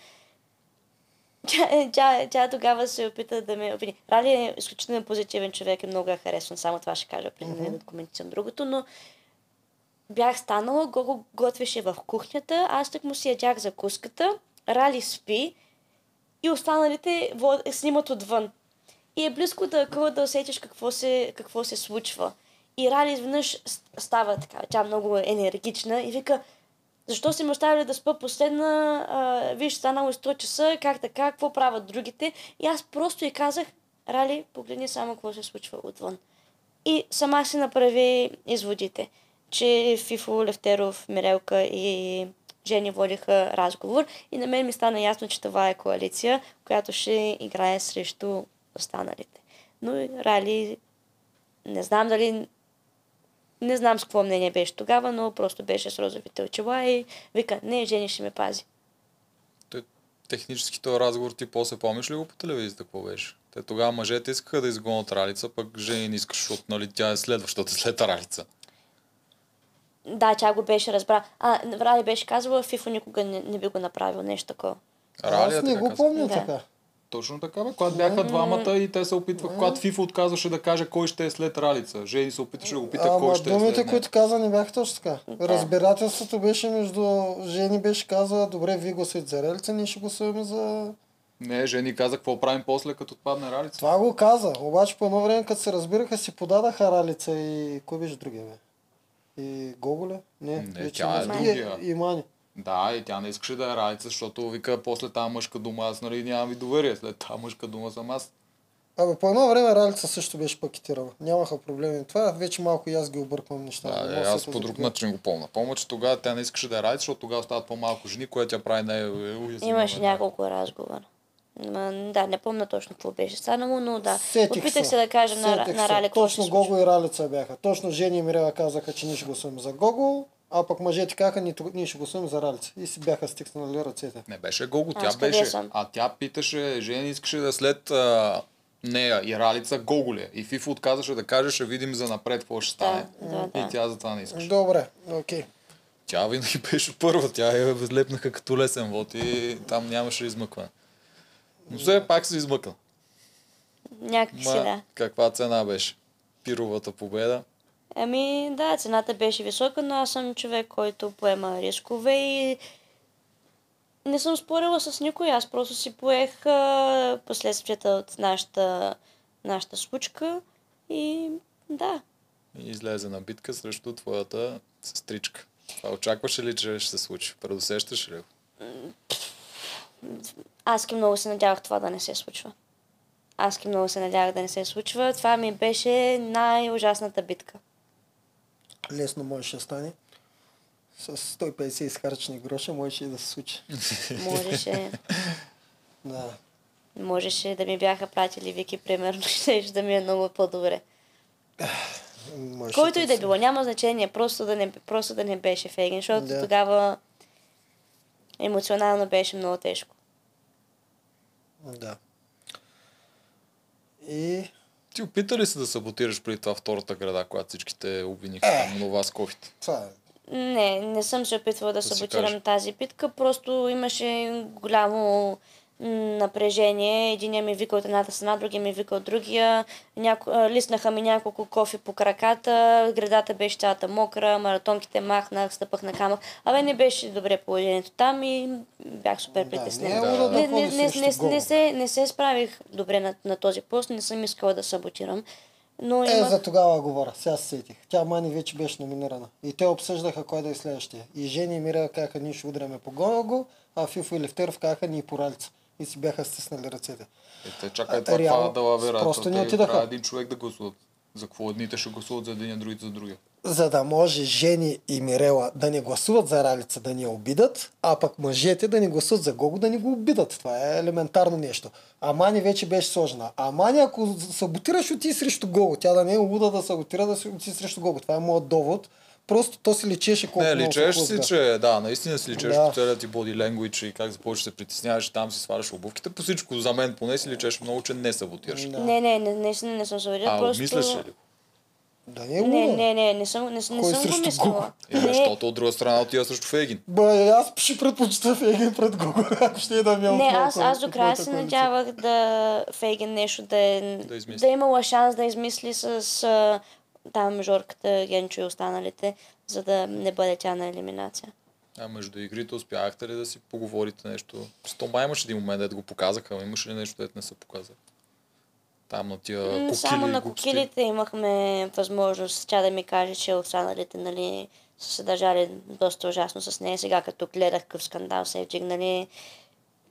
Тя тогава се опита да ме обвини. Рали е изключително позитивен човек и много я харесвам. Само това ще кажа, преди да коментирам другото, но бях станала, Гого готвеше в кухнята, аз так му си ядях закуската, Рали спи и останалите снимат отвън. И е близко да къла да усетиш какво се случва. И Рали изведнъж става така, тя много е енергична и вика: защо си ме оставили да спа последна, виж, станало 100 часа, как така, какво правят другите? И аз просто ѝ казах: Рали, погледни само какво се случва отвън. и сама си направи изводите, че Фифо, Левтеров, Мирелка и Жени водиха разговор и на мен ми стана ясно, че това е коалиция, която ще играе срещу останалите. Но Рали, не знам дали... Не знам с какво мнение беше тогава, но просто беше с розовите очила и вика, не, Жени ще ме пази. Технически този разговор ти после помниш ли го по телевизията, какво беше? Те тогава мъжете искаха да изгонят Ралица, пък Жени не искаш, защото нали, тя е следващата след Ралица. Да, тя го беше разбрала. Рали беше казала, Фифо никога не би го направил нещо такова. Аз не го помня така. Точно така, бе. Когато бяха двамата и те се опитваха, когато Фифо отказваше да каже кой ще е след Ралица. Жени се опитваше да го пита кой ще е след нея. Думите, които каза, не бяха точно така. Да. Разбирателството беше между... Жени беше казала, добре, вие гласувате за Ралица, ние ще гласуваме за... Не, Жени каза, какво правим после, като отпадне Ралица. Това го каза, обаче по едно време, като се разбираха, си подадаха Ралица и... Кой беше другия, бе? И Гогу ли? Не, тя е другия. И Мани. Да, и тя не искаше да е Ралица, защото вика, после тази мъжка дума, аз нали нямам и доверие, след тази мъжка дума съм аз. Абе, по едно време Ралица също беше пакетирала. Нямаха проблеми. Това вече малко и аз ги обърквам неща. Да, аз по друг начин го помня. Помня, че тогава тя не искаше да е Ралица, защото тогава остават по-малко жени, което тя прави най-уязвима. Имаше няколко разговора. Да, не помня точно какво беше станало, но да. Опитах се да кажа на Рали. Точно Гого и Ралица бяха. Точно Жени и Мирева казаха, че ние ще гласуваме за Гого. А пък мъжете кака, ние ще гласуваме за Ралица. И си бяха стикснали ръцете. Не беше Гого, тя беше. А тя питаше, Жени искаше да след нея и Ралица Гого ли. И Фифо отказваше да каже, ще видим за напред какво ще стане. Да. И тя за това не искаше. Добре, окей. Тя винаги беше първа, тя я възлепнаха като лесен вод и там нямаше измъкване. Но все пак се измъкна. Някак си, да. Каква цена беше? Пировата победа. Ами да, цената беше висока, но аз съм човек, който поема рискове и не съм спорила с никой. Аз просто си поех последствията от нашата случка и да. И излезе на битка срещу твоята сестричка. Това очакваше ли, че ще се случи? Предусещаш ли? Аз много се надявах това да не се случва. Това ми беше най-ужасната битка. Лесно можеше да стане. С 150 изхарчени гроша можеше да се случи. Можеше. Да. Можеше да ми бяха пратили Вики, примерно, ще да ми е много по-добре. Който и да било, няма значение, просто да не беше Фейгин, защото тогава емоционално беше много тежко. Да. И... Ти опита ли се да саботираш преди това втората града, когато всичките обвиниха на вас кофите? Не съм се опитвала да саботирам тази битка, просто имаше голямо напрежение. Единия ми вика от едната страна, другия ми вика от другия. Лиснаха ми няколко кофи по краката, градата беше цялата мокра, маратонките махнах, стъпах на камък. Абе, не беше добре положението там и бях супер притеснена. Не се справих добре на този пост, не съм искала да саботирам. Но за тогава говоря, сега се сетих. Тя Мани вече беше номинирана. И те обсъждаха кой да е следващия. И Жени и Мира казаха, ние ще удряме по Гого, а Фифо и Левтеров казаха, ние по Ралица. И си бяха стиснали ръцете. Те чакай това да лавера. Просто не отидаха. Трябва един човек да гласуват. За какво едните ще гласуват за един, а другите за другия? За да може Жени и Мирела да не гласуват за Ралица, да ни обидат, а пък мъжете да не гласуват за Гого, да ни го обидат. Това е елементарно нещо. А Мани вече беше сложна. А Мани, ако саботираш, оти срещу Гого. Тя да не е луда да саботира, да оти срещу Гого. Това е моят довод. Просто то си личеше колко много. Не, личеш си, че да, наистина си личеш по целия ти body language и как започваш да се притесняваш, там си сваляш обувките. По всичко, за мен поне си личеш много, че не саботираш. Да. Не съм саботирал. Просто... мислиш ли? Да не е луда. Не съм го мислила. Защото от друга страна отива срещу Фейгин. Бе, аз ще предпочита Фейгин пред Гого. Аз до края се надявах да Фейгин нещо да имала шанс да измисли с... там Жорката, Генчо и останалите, за да не бъде тя на елиминация. А между игрите успяхте ли да си поговорите нещо? Стома имаше един момент, да го показаха, но имаше ли нещо, дето не са показали? Там на тия кукили. Само на кукилите имахме възможност тя да ми каже, че останалите, нали, са се държали доста ужасно с нея. Сега като гледах какъв скандал се е вдигнали,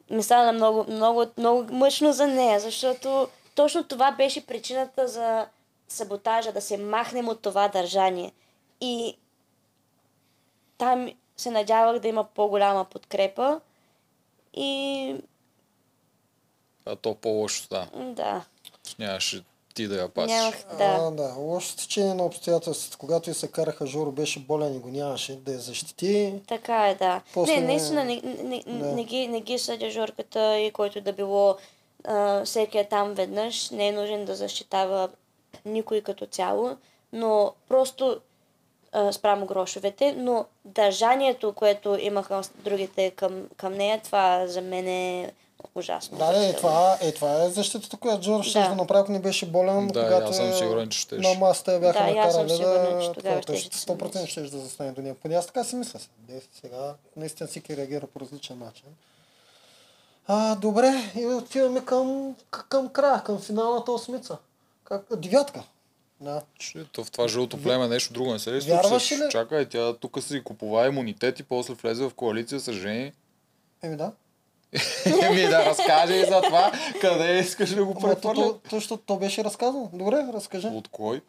ми стана много, много, много мъчно за нея, защото точно това беше причината за саботажа, да се махнем от това държание. И там се надявах да има по-голяма подкрепа и... А то по-лошо, да. Да. Нямаше ти да я пасиш. Нямах, да. Да. Лошо течение на обстоятелствата. Когато и се караха, Жоро беше болен и го нямаше да я защити. Така е, да. После не, наистина не ги съдя Жорката и който да било, всеки е там веднъж. Не е нужен да защитава никой като цяло, но просто спрямо грошовете, но държанието, което имаха другите към нея, това за мен е ужасно. Да, това е защитата, която Джор ще да направи, ако не беше болен, да, когато на масата я бяха да, накарали да... Тогава ще 100% ще да застане до нея. Поне аз така си мисля. Сега наистина всеки реагира по различен начин. Добре, и отиваме към края, към финалната осмица. Девятка. Да. То в това жълто племе нещо друго не се ли случи? Чакай, тя тук си купува имунитет и после влезе в коалиция с Жени. Еми да. Еми да, разкажи и за това, къде искаш да го претворя. Защото то беше разказано. Добре, разкажи. От кой?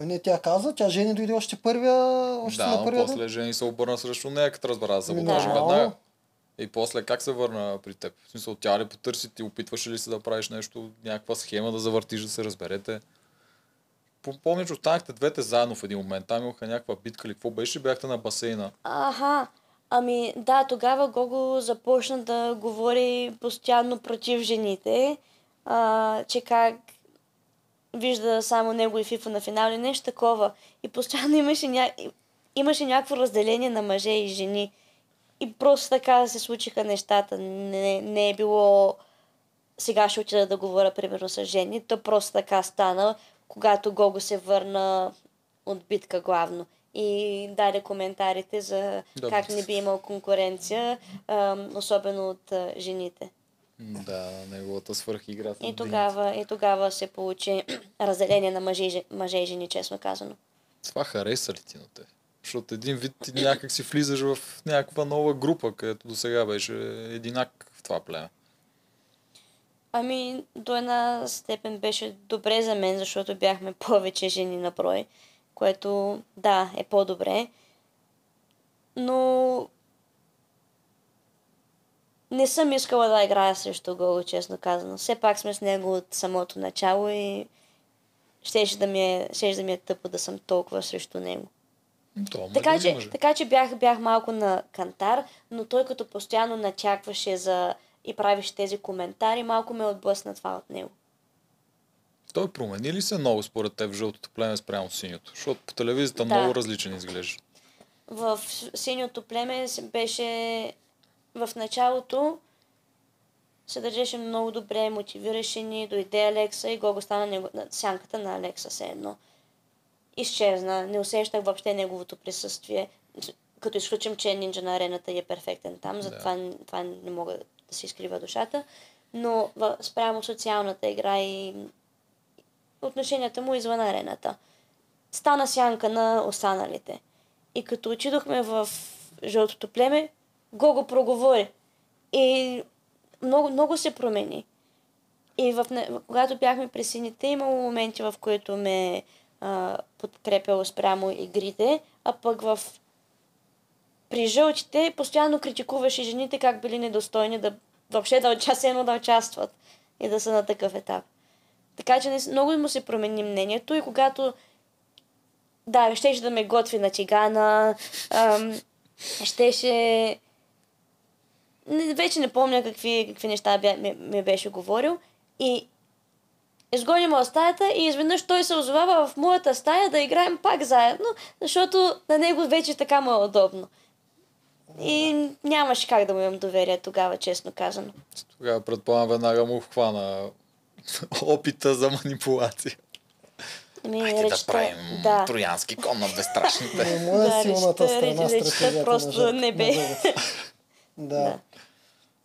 Не, тя каза, тя Жени дойде още първия. Още да, но после Жени се обърна срещу нея, като разбра за заботажа веднага. И после как се върна при теб? В смисъл, тя ли потърси, ти опитваше ли се да правиш нещо, някаква схема да завъртиш, да се разберете? Помня, че останахте двете заедно в един момент. Там имаха някаква битка или какво беше, бяхте на басейна. Аха, ами да, тогава Гого започна да говори постоянно против жените, че как вижда само него и Фифо на финал или нещо такова. И постоянно имаше някакво разделение на мъже и жени. И просто така се случиха нещата. Не е било сега ще отида да говоря примерно с Жени. То просто така стана, когато Гого се върна от битка главно и даде коментарите за как не би имал конкуренция, особено от жените. Да, неговата свърхигра. И тогава се получи разделение на мъже и жени, честно казано. Това хареса ли ти на те? Защото един вид ти някак си влизаш в някаква нова група, където до сега беше единак в това племе. Ами, до една степен беше добре за мен, защото бяхме повече жени на брой, което, да, е по-добре. Но не съм искала да играя срещу Гого, честно казано. Все пак сме с него от самото начало и щеше да ми е тъпо да съм толкова срещу него. Така че бях малко на кантар, но той като постоянно начакваше за... и правиш тези коментари, малко ме отблъсна това от него. Той промени ли се много според теб в жълтото племе спрямо синьото? Защото по телевизията много различен изглежда. В синьото племе беше в началото се държеше много добре, мотивираше ни, дойде Алекса и Гого стана сянката на Алекса все едно. Изчезна, не усещах въобще неговото присъствие. Като изключим, че Нинджа на арената е перфектен там, затова това не мога да си изкрива душата, но спрямо социалната игра и отношенията му извън арената. Стана сянка на останалите. И като отидохме в жълтото племе, Гого проговори. И много, много се промени. И когато бяхме при сините, имало моменти, в които ме подкрепяло спрямо игрите, а пък при жълтите постоянно критикуваше жените как били недостойни да въобще да участват и да са на такъв етап. Така че много му се промени мнението и когато щеше да ме готви на тигана, щеше... Вече не помня какви неща ми беше говорил и изгоним от стаята и изведнъж той се озовава в моята стая да играем пак заедно, защото на него вече така му е удобно. И нямаше как да му имам доверие тогава, честно казано. Тогава предполагам веднага му хвана опита за манипулация. Хайде да правим троянски кон на безстрашните. Не му е силната страна стратегията просто не бе. Да,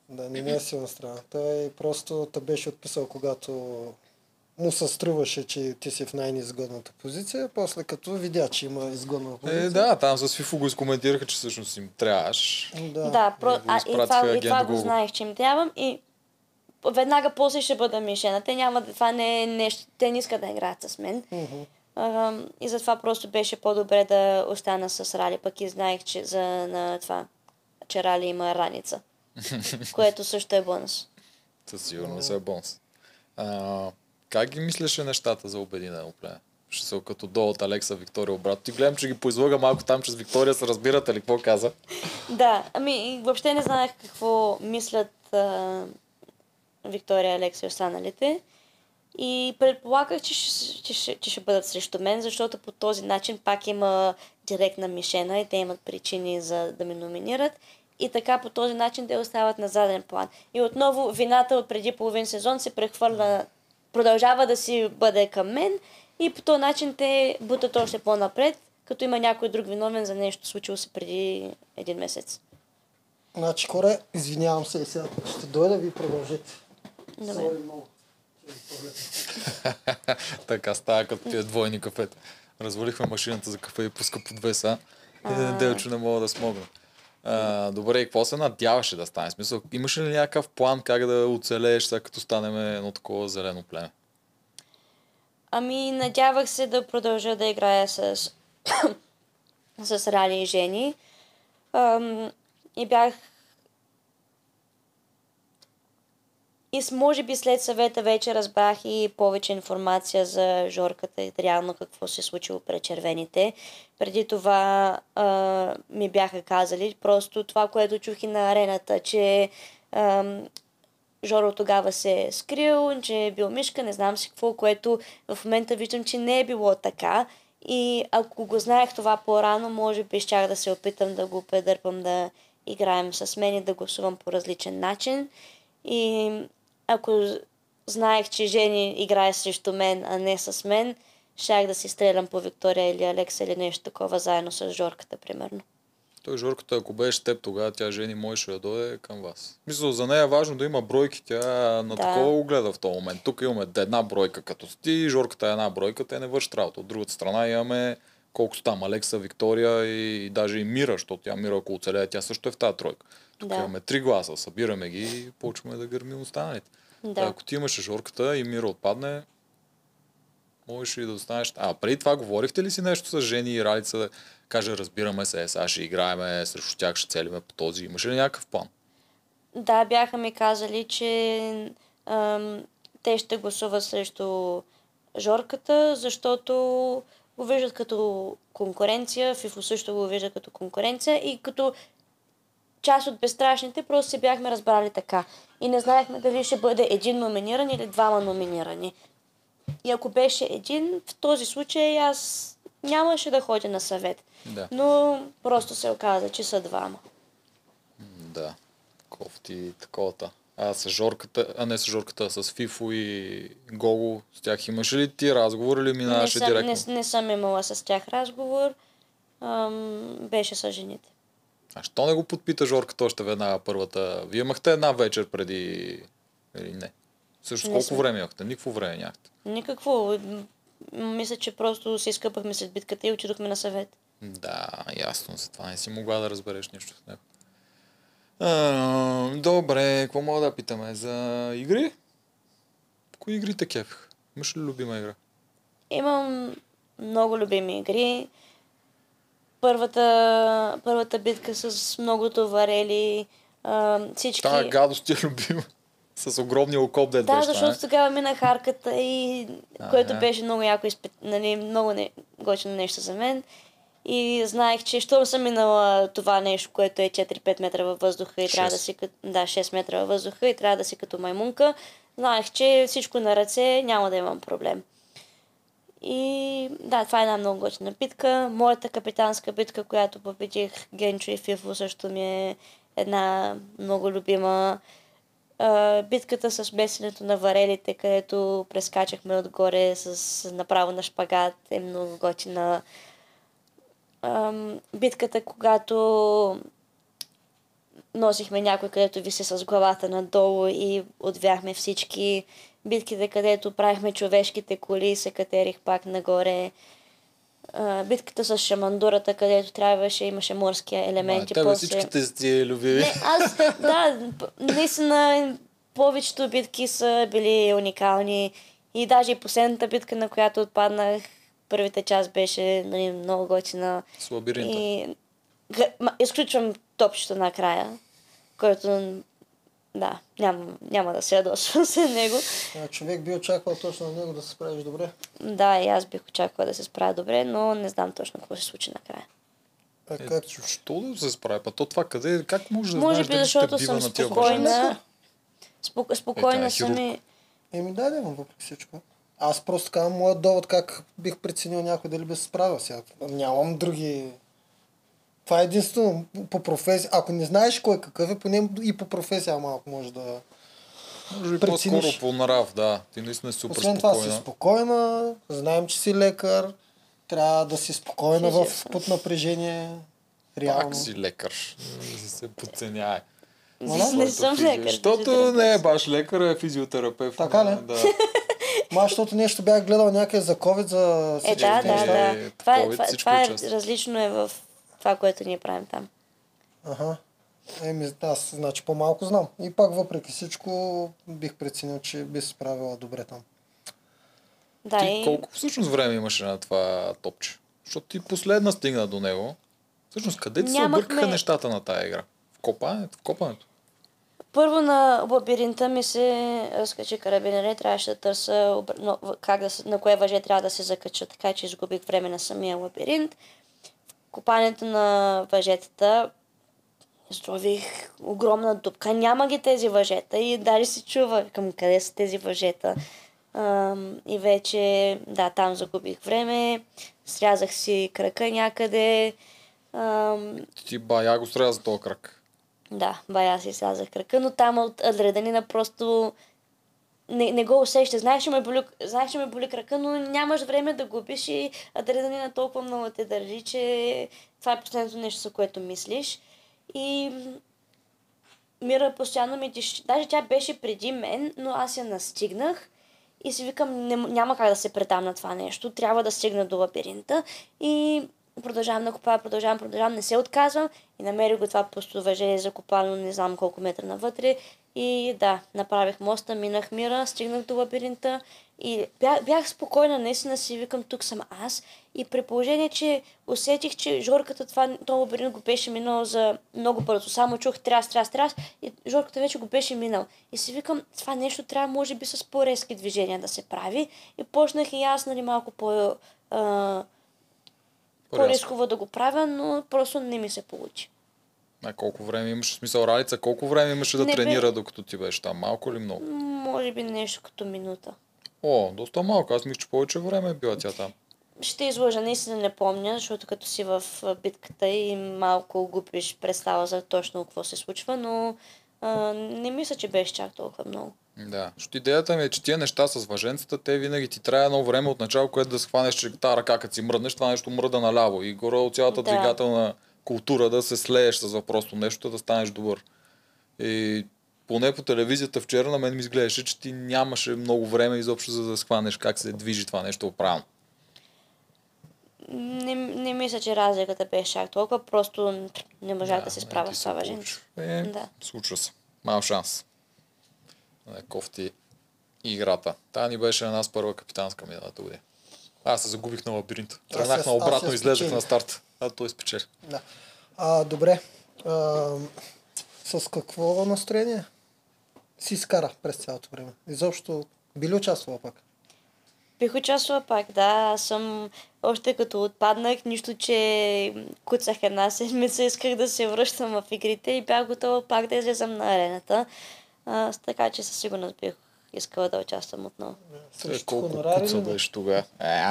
не е силна страна. Той просто те беше отписал, когато му се струваше, че ти си в най-неизгодната позиция, после като видя, че има изгодна позиция. Да, там с Фифо го изкоментираха, че всъщност им трябваш. И това го знаех, че им трябвам и веднага после ще бъда мишена. Те не искат да играят с мен. И затова просто беше по-добре да остана с Рали, пък и знаех, че, че Рали има раница, което също е бонус. Със сигурност е бонус. Как ги мислеше нещата за обединено племе? Като до от Алекса, Виктория обратно. Ти гледам, че ги поизлага малко там, че с Виктория се разбирате ли, какво каза? Да, ами въобще не знаех какво мислят Виктория, Алекса и останалите. И предполагах, че ще бъдат срещу мен, защото по този начин пак има директна мишена и те имат причини за да ме номинират. И така по този начин те остават на заден план. И отново вината от преди половин сезон се прехвърля, продължава да си бъде към мен и по този начин те бутат още по-напред, като има някой друг виновен за нещо случило се преди един месец. Значи, Коре, извинявам се, сега ще дойда, ви продължите. Добре. Така става, като пият двойни кафета. Развалихме машината за кафе и пуска по 2 часа. Делчо не мога да смогна. Добре, и какво се надяваше да стане? Смисъл, имаше ли някакъв план как да оцелееш сега, като станем едно такова зелено племе? Ами, надявах се да продължа да играя с Рали и Жени. И бях и може би след съвета вече разбрах и повече информация за Жорката и реално какво се е случило пред червените. Преди това ми бяха казали просто това, което чух и на арената, че Жоро тогава се е скрил, че е бил мишка, не знам си какво, което в момента виждам, че не е било така. И ако го знаех това по-рано, може би щях да се опитам да го предърпам да играем с мен и да гласувам по различен начин. И ако знаех, че Жени играе срещу мен, а не с мен, щях да си стрелям по Виктория или Алекса или нещо такова заедно с Жорката, примерно. Той Жорката, ако беше теб тогава, тя Жени можеше да дойде към вас. Мисля, за нея е важно да има бройки, тя на такова го гледа в този момент. Тук имаме една бройка като ти, Жорката е една бройка, те не вършат работа. От другата страна имаме колкото там Алекса, Виктория и даже и Мира, защото тя Мира, ако оцеляе, тя също е в тази тройка. Тук имаме 3 гласа, събираме ги и почваме да гърмим останалите. Да. Ако ти имаше Жорката и Мира отпадне, можеш и да останеш. А преди това говорихте ли си нещо с Жени и Ралица да каже, разбираме се, сега ще играеме, срещу тях ще целиме по този. Имаше ли някакъв план? Да, бяха ми казали, че те ще гласуват срещу Жорката, защото го виждат като конкуренция, Фифо също го вижда като конкуренция и като част от безстрашните просто се бяхме разбрали така. И не знаехме дали ще бъде 1 номиниран или 2 номинирани. И ако беше 1, в този случай аз нямаше да ходя на съвет. Да. Но просто се оказа, че са 2. Да. Кофти таковата. А с Жорката, а не с Жорката, с Фифо и Гогу, с тях имаше ли ти разговор или минаваше директно? Не съм имала с тях разговор. Беше с жените. А що не го подпита Жорката още веднага първата? Вие имахте една вечер преди или не? Също колко време имахте? Никакво време нямахте. Никакво. Мисля, че просто се изкъпахме след битката и отидохме на съвет. Да, ясно. За това не си могла да разбереш нещо от него. Добре, какво мога да питаме? За игри? Кои игри те кефиха? Имаш ли любима игра? Имам много любими игри. Първата битка с многото варели. Всички... Тая гадост ти е любима. С огромния окоп да е деща. Да, защото тогава мина харката и което беше много яко, нали, много готино нещо за мен. И знаех, че щом съм минала това нещо, което е 4-5 метра във въздуха и 6. Трябва да си като... Да, 6 метра във въздуха и трябва да си като маймунка. Знаех, че всичко на ръце няма да имам проблем. И да, това е една много готина битка. Моята капитанска битка, която победих Генчо и Фифо, също ми е една много любима. Битката с месенето на варелите, където прескачахме отгоре с направо на шпагат, е много готина. Битката, когато носихме някой, където виси с главата надолу и отвяхме всички. Битките, където правихме човешките коли и се катерих пак нагоре. Битката с шамандурата, където трябваше, имаше морския елемент. Тебе после... всичките сте любими. Не, аз, да, наистина повечето битки са били уникални. И даже и последната битка, на която отпаднах, Първата част беше, нали, много готина. С лабиринта. И... изключвам топчето накрая, който... Да, няма да се ядосвам с него. А човек би очаквал точно на него да се справиш добре. Да, и аз бих очаквал да се справя добре, но не знам точно какво ще случи накрая. А как? Що да се справя? Па то това къде? Как може да знаеш дали ще бива на тия въжени? Може би, защото съм спокойна съм и... Еми даде му въпреки всичко. Аз просто казвам моят довод, как бих преценил някой дали би се справил сега. Нямам други... Това е единствено по професия. Ако не знаеш кой какъв е, поне и по професия малко може да може прецениш. Може по-скоро по нрав, да. Ти наистина е супер спокойна. Освен това си спокойна, знаем, че си лекар, трябва да си спокойна в под напрежение. Реално. Пак си лекар. Не се подценяе. Не съм лекар. Защото не е баш лекар, е физиотерапевт. Така ли? Да. Ма, защото нещо бях гледал някъде за COVID, за всички неща. Това е различно е в това, което ние правим там. Ага. Еми, аз значи по-малко знам. И пак въпреки всичко бих преценил, че би се справила добре там. Да, ти и... колко всъщност време имаше на това топче? Защото ти последна стигна до него. Всъщност, къде ти се объркаха нещата на тая игра? В копането? Първо на лабиринта ми се разкачи карабинера и трябваше да търся на кое въже трябва да се закача, така че изгубих време на самия лабиринт. Копането на въжетата, изрових огромна дупка. Няма ги тези въжета и дали се чува към къде са тези въжета. И вече, да, там загубих време, срязах си крака някъде. Ти бая го сряза този крак. Да, бая си срязах крака, но там от адреналина просто не го усеща. Знаеш, че ме боли крака, но нямаш време да губиш и адреналина толкова много те държи, че това е последното нещо, за което мислиш. И Мира постоянно ми диши. Даже тя беше преди мен, но аз я настигнах и си викам, няма как да се предам на това нещо. Трябва да стигна до лабиринта и продължавам да копая, продължавам, не се отказвам и намерих го това пусто въже закопано, не знам колко метра навътре. И да, направих моста, минах Мира, стигнах до лабиринта и бях спокойна, наистина си викам, тук съм аз. И при положение, че усетих, че Жорката този лабиринт го беше минал за много бързо. Само чух тряс и Жорката вече го беше минал. И си викам, това нещо трябва, може би, с по-резки движения да се прави. И почнах и аз, нали, малко по-рисково да го правя, но просто не ми се получи. А колко време имаше, смисъл, Ралица, колко време имаше да тренира, докато ти беше там? Малко или много? Може би нещо като минута. О, доста малко. Аз мисля, че повече време е била тя там. Ще излъжа, наистина не помня, защото като си в битката и малко губиш представа за точно какво се случва, но не мисля, че беше чак толкова много. Да, защото идеята ми е, че тия неща с въженцата, те винаги ти трябва едно време от начало, което да схванеш, че та ръка, като си мръднеш, това нещо мръда наляво и горе от цялата двигателна култура да се слееш с въпросто нещо, да станеш добър. И поне по телевизията вчера на мен ми изглеждаше, че ти нямаше много време изобщо, за да схванеш как се движи това нещо правилно. Не мисля, че разликата беше чак толкова, просто не можах да се справя с това въженце. Случва се. Мал шанс. Кофти и играта. Та ни беше на нас първа капитанска миналата година. Аз се загубих на лабиринта. Тръгнах на обратно, излезах на старт. А той спечели. Да. Добре. С какво настроение си изкара през цялото време? Изобщо би ли участвала пак? Бих участвала пак, да. Аз съм още като отпаднах, нищо, че куцах една седмица, исках да се връщам в игрите и бях готова пак да излезам на арената. Така че със сигурност бих искала да участвам отново. Срещу колко куца беше тогава?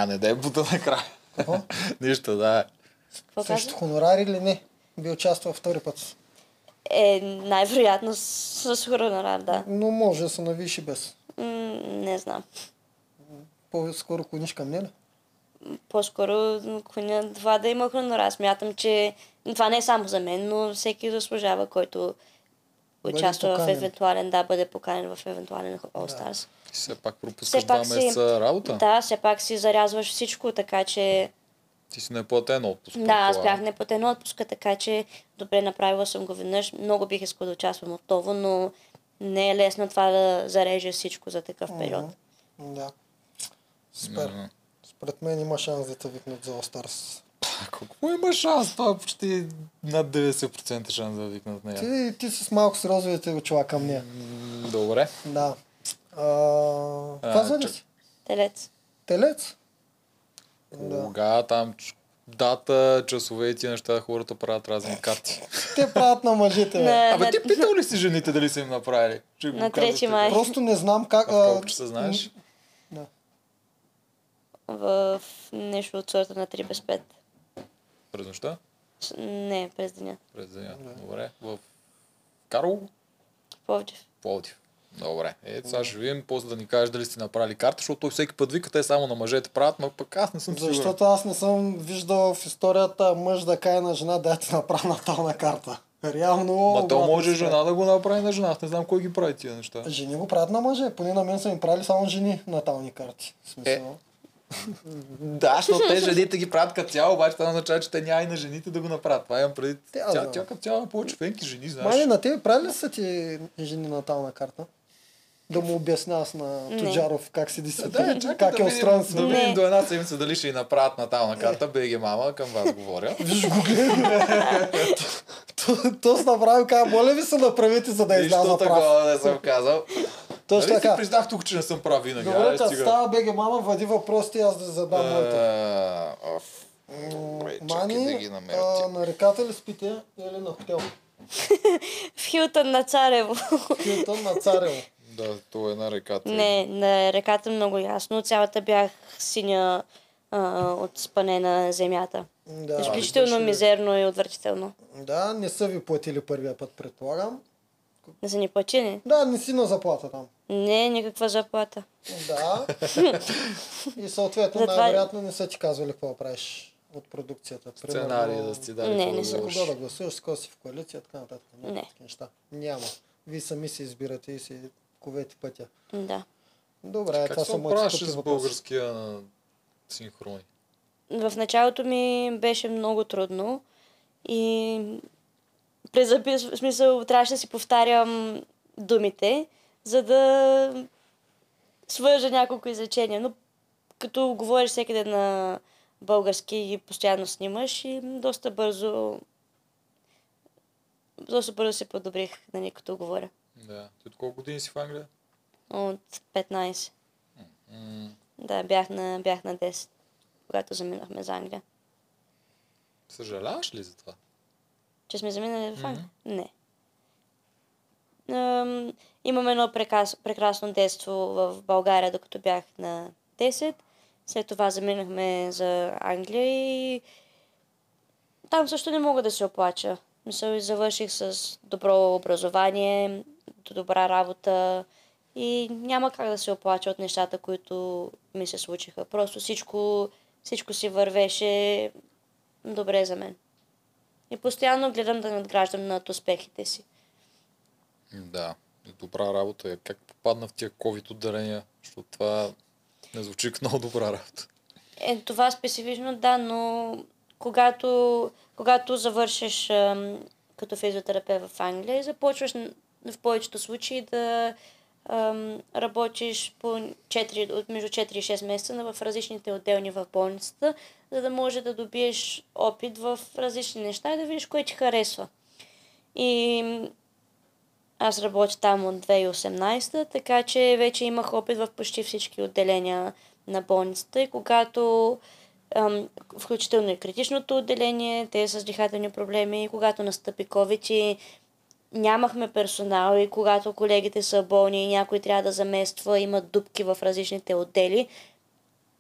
Не дай бута накрая. Нищо, да. Срещу хонорари или не? Би участвал втори път. Най-вероятно с хонорар, да. Но може да се навиши без. Не знам. По-скоро клониш към нея? По-скоро клоня това да има хонорар. Смятам, че това не е само за мен, но всеки заслужава, който участва в евентуален, да, бъде поканен в евентуален All Stars. Все пак пропускаш 2 месеца работа? Да, все пак си зарязваш всичко, така че... Ти си неплатен отпуск. Да, аз бях неплатен отпуска, така че добре, направила съм го веднъж. Много бих искал да участвам отново, но не е лесно това да зарежа всичко за такъв период. Да. Супер. Според мен има шанс да те викнат за All Stars. Какво има шанс? Това почти над 90% шанс да викнат на я. Ти с малко с розовите го чула към нея. Добре. Да. Казва ли си? Телец. Телец? Кога там дата, часове и тия неща, хората правят разни карти. Те правят на мъжите. Абе ти питал ли си жените дали са им направили? На 3 май. Просто не знам как... А в колко часа знаеш? В нещо от сорта на 3 без 5. През нощта? Не, през деня. През деня, добре. В Карлово? Пловдив. Пловдив. Добре. Сега ще видим, после да ни кажеш дали сте направили карта, защото той всеки път вика, те само на мъжете правят, но пък аз не съм сигурен. Защото аз не съм виждал в историята мъж да кае на жена да я ти направи натална карта. Реално... Ма то може жена да го направи на жена, аз не знам кой ги прави тия неща. Жени го правят на мъже, поне на мен са им правили само жени натални карти. Да, защото те жените ги правят като цяло, обаче това означава, че те няма и на жените да го направят. Това имам преди. Тя като цяло е повече фенки жени, знаеш. Мали, на тебе правили ли са ти жени натална карта? Да му обясня аз на Туджаров как си дисциплина, как е устроен света. Да видим до една седмица дали ще и направят натална карта. Беги, мама, към вас говоря. Виж го гледа. То се направи, казва, моля ви се направите, за да изляза прав. Такова не съм казал. Точно така. Ти признах тук, че не съм прав винаги. Добре, като става БГ мама, вади въпросите и аз да задам моята. Мани, на реката ли спите или на хотел? В Хилтън на Царево. В Хилтън на Царево. Да, то е на реката. Не, на реката много ясно. Цялата бях синя от спане на земята. Изключително мизерно и отвратително. Да, не са ви платили първия път, предполагам. Не са ни плачени? Да, не си на заплата там. Не, никаква заплата. Да. И съответно най-вероятно не са ти казвали какво правиш от продукцията. Сценарии да си дали. Не, не са. Кога да гласуваш, с кого си в коалиция, така нататък. Не. Няма. Вие сами си избирате и си ковете пътя. Да. Добре, това са моите скъпи въпроси. Как се оправяш с българския синхрон? В началото ми беше много трудно и... В смисъл, трябваше да си повтарям думите, за да свържа няколко изречения. Но като говориш всеки ден на български и постоянно снимаш, и доста бързо се подобрих, нали, като говоря. Да. Ти от колко години си в Англия? От 15. Да, бях на 10, когато заминахме за Англия. Съжаляваш ли за това? Че сме заминали в Англия? Не. Имам едно прекрасно детство в България, докато бях на 10. След това заминахме за Англия и там също не мога да се оплача. Мисля, завърших с добро образование, добра работа и няма как да се оплача от нещата, които ми се случиха. Просто всичко си вървеше добре за мен. И постоянно гледам да надграждам над успехите си. Да, добра работа е. Как попадна в тия COVID ударения? Защото това не звучи като много добра работа. Е, това специфично, да, но когато завършиш като физиотерапевт в Англия и започваш в повечето случаи да работиш между 4 и 6 месеца в различните отделни в болницата, за да може да добиеш опит в различни неща и да видиш кое ти харесва. И аз работя там от 2018, така че вече имах опит в почти всички отделения на болницата и когато включително и критичното отделение, те с дихателни проблеми, и когато настъпи COVID и нямахме персонал, и когато колегите са болни и някой трябва да замества, има дупки в различните отдели.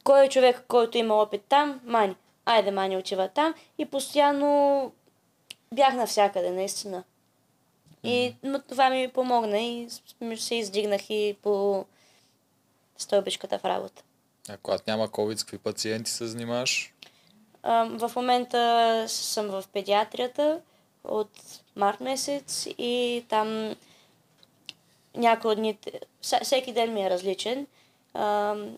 Кой е човек, който има опит там? Мани. Айде, Мани отива там. И постоянно бях навсякъде, наистина. Но това ми помогна и се издигнах и по стълбичката в работа. А когато няма COVID, с какви пациенти се занимаваш? В момента съм в педиатрията от март месец и там някои от дните, всеки ден ми е различен.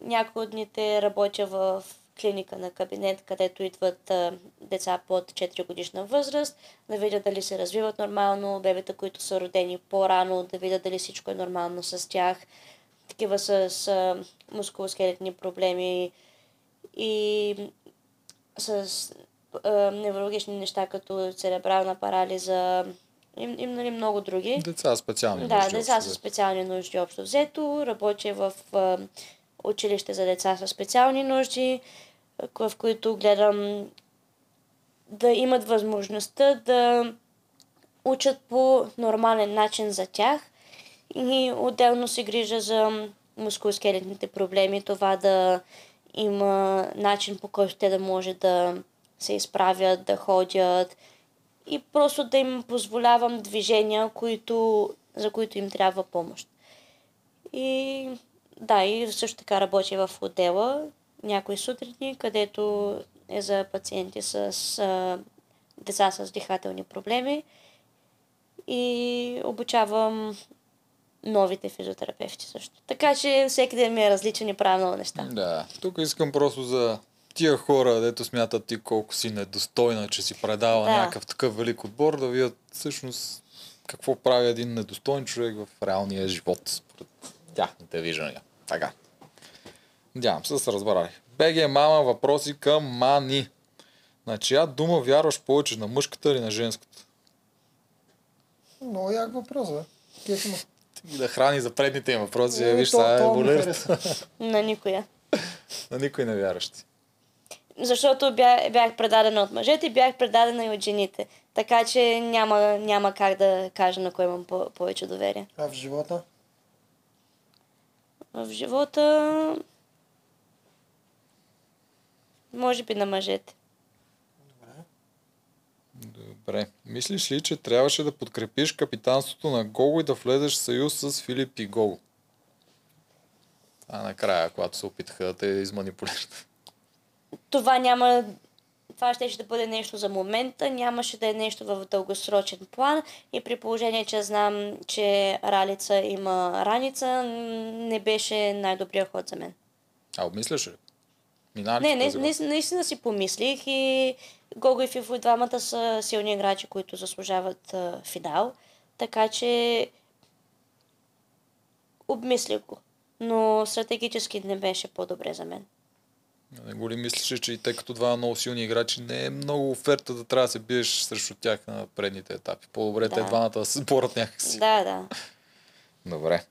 Някои от дните работя в клиника на кабинет, където идват деца под 4 годишна възраст, да видят дали се развиват нормално, бебета, които са родени по-рано, да видят дали всичко е нормално с тях. Такива с мускулоскелетни проблеми и с неврологични неща, като церебрална парализа и нали, много други. Деца с специални нужди. Да, деца с специални нужди общо взето. Работя в училище за деца с специални нужди, в които гледам да имат възможността да учат по нормален начин за тях и отделно се грижа за мускулоскелетните проблеми, това да има начин, по който те да може да се изправят, да ходят и просто да им позволявам движения, за които им трябва помощ. И да, и също така работя в отдела някои сутрини, където е за пациенти с деца с дихателни проблеми и обучавам новите физиотерапевти също. Така че всеки ден ми е различен и правя много неща. Да, тук искам просто за тия хора, дето смятат ти колко си недостойна, че си предава някакъв такъв велик отбор, да видят всъщност какво прави един недостоен човек в реалния живот според тяхните виждания. Така. Надявам се да се разбрали. БГ Мама, въпроси към Мани. На чия дума вярваш повече, на мъжката или на женската? Много як въпрос, бе. Да храни за предните им въпроси, виж сега е болест. На никоя. На никой не вярваш ти. Защото бях предадена от мъжете и бях предадена и от жените. Така че няма как да кажа на кой имам повече доверие. А в живота? В живота... може би на мъжете. Добре. Мислиш ли, че трябваше да подкрепиш капитанството на Гого и да влезеш в съюз с Филип и Гого? А накрая, когато се опитаха да те изманипулират. Това ще бъде нещо за момента, нямаше да е нещо в дългосрочен план и при положение, че знам, че Ралица има раница, не беше най-добрият ход за мен. А обмисляш ли? Не, наистина си помислих и Гого и Фифо, двамата са силни играчи, които заслужават финал, така че обмислих го, но стратегически не беше по-добре за мен. Не го ли мислиш, че и тъй като два много силни играчи не е много оферта да трябва да се биеш срещу тях на предните етапи? По-добре те двамата да се борят някакси. Да. Добре.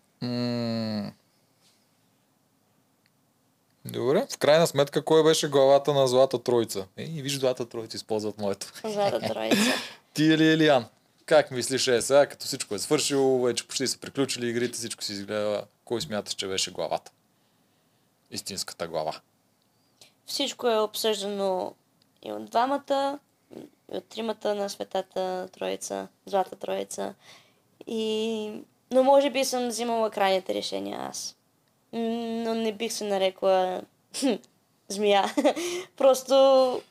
Добре. В крайна сметка, кой беше главата на Злата Троица? Виж, Злата Троица използват моето. Злата Троица. Ти или Илиян? Как мислиш сега, като всичко е свършило, вече почти са приключили игрите, всичко си изгледа, кой смяташ, че беше главата? Истинската глава. Всичко е обсъждано и от двамата, и от тримата на Светата Троица, Злата Троица. Но може би съм взимала крайните решения аз. Но не бих се нарекла змия. Просто...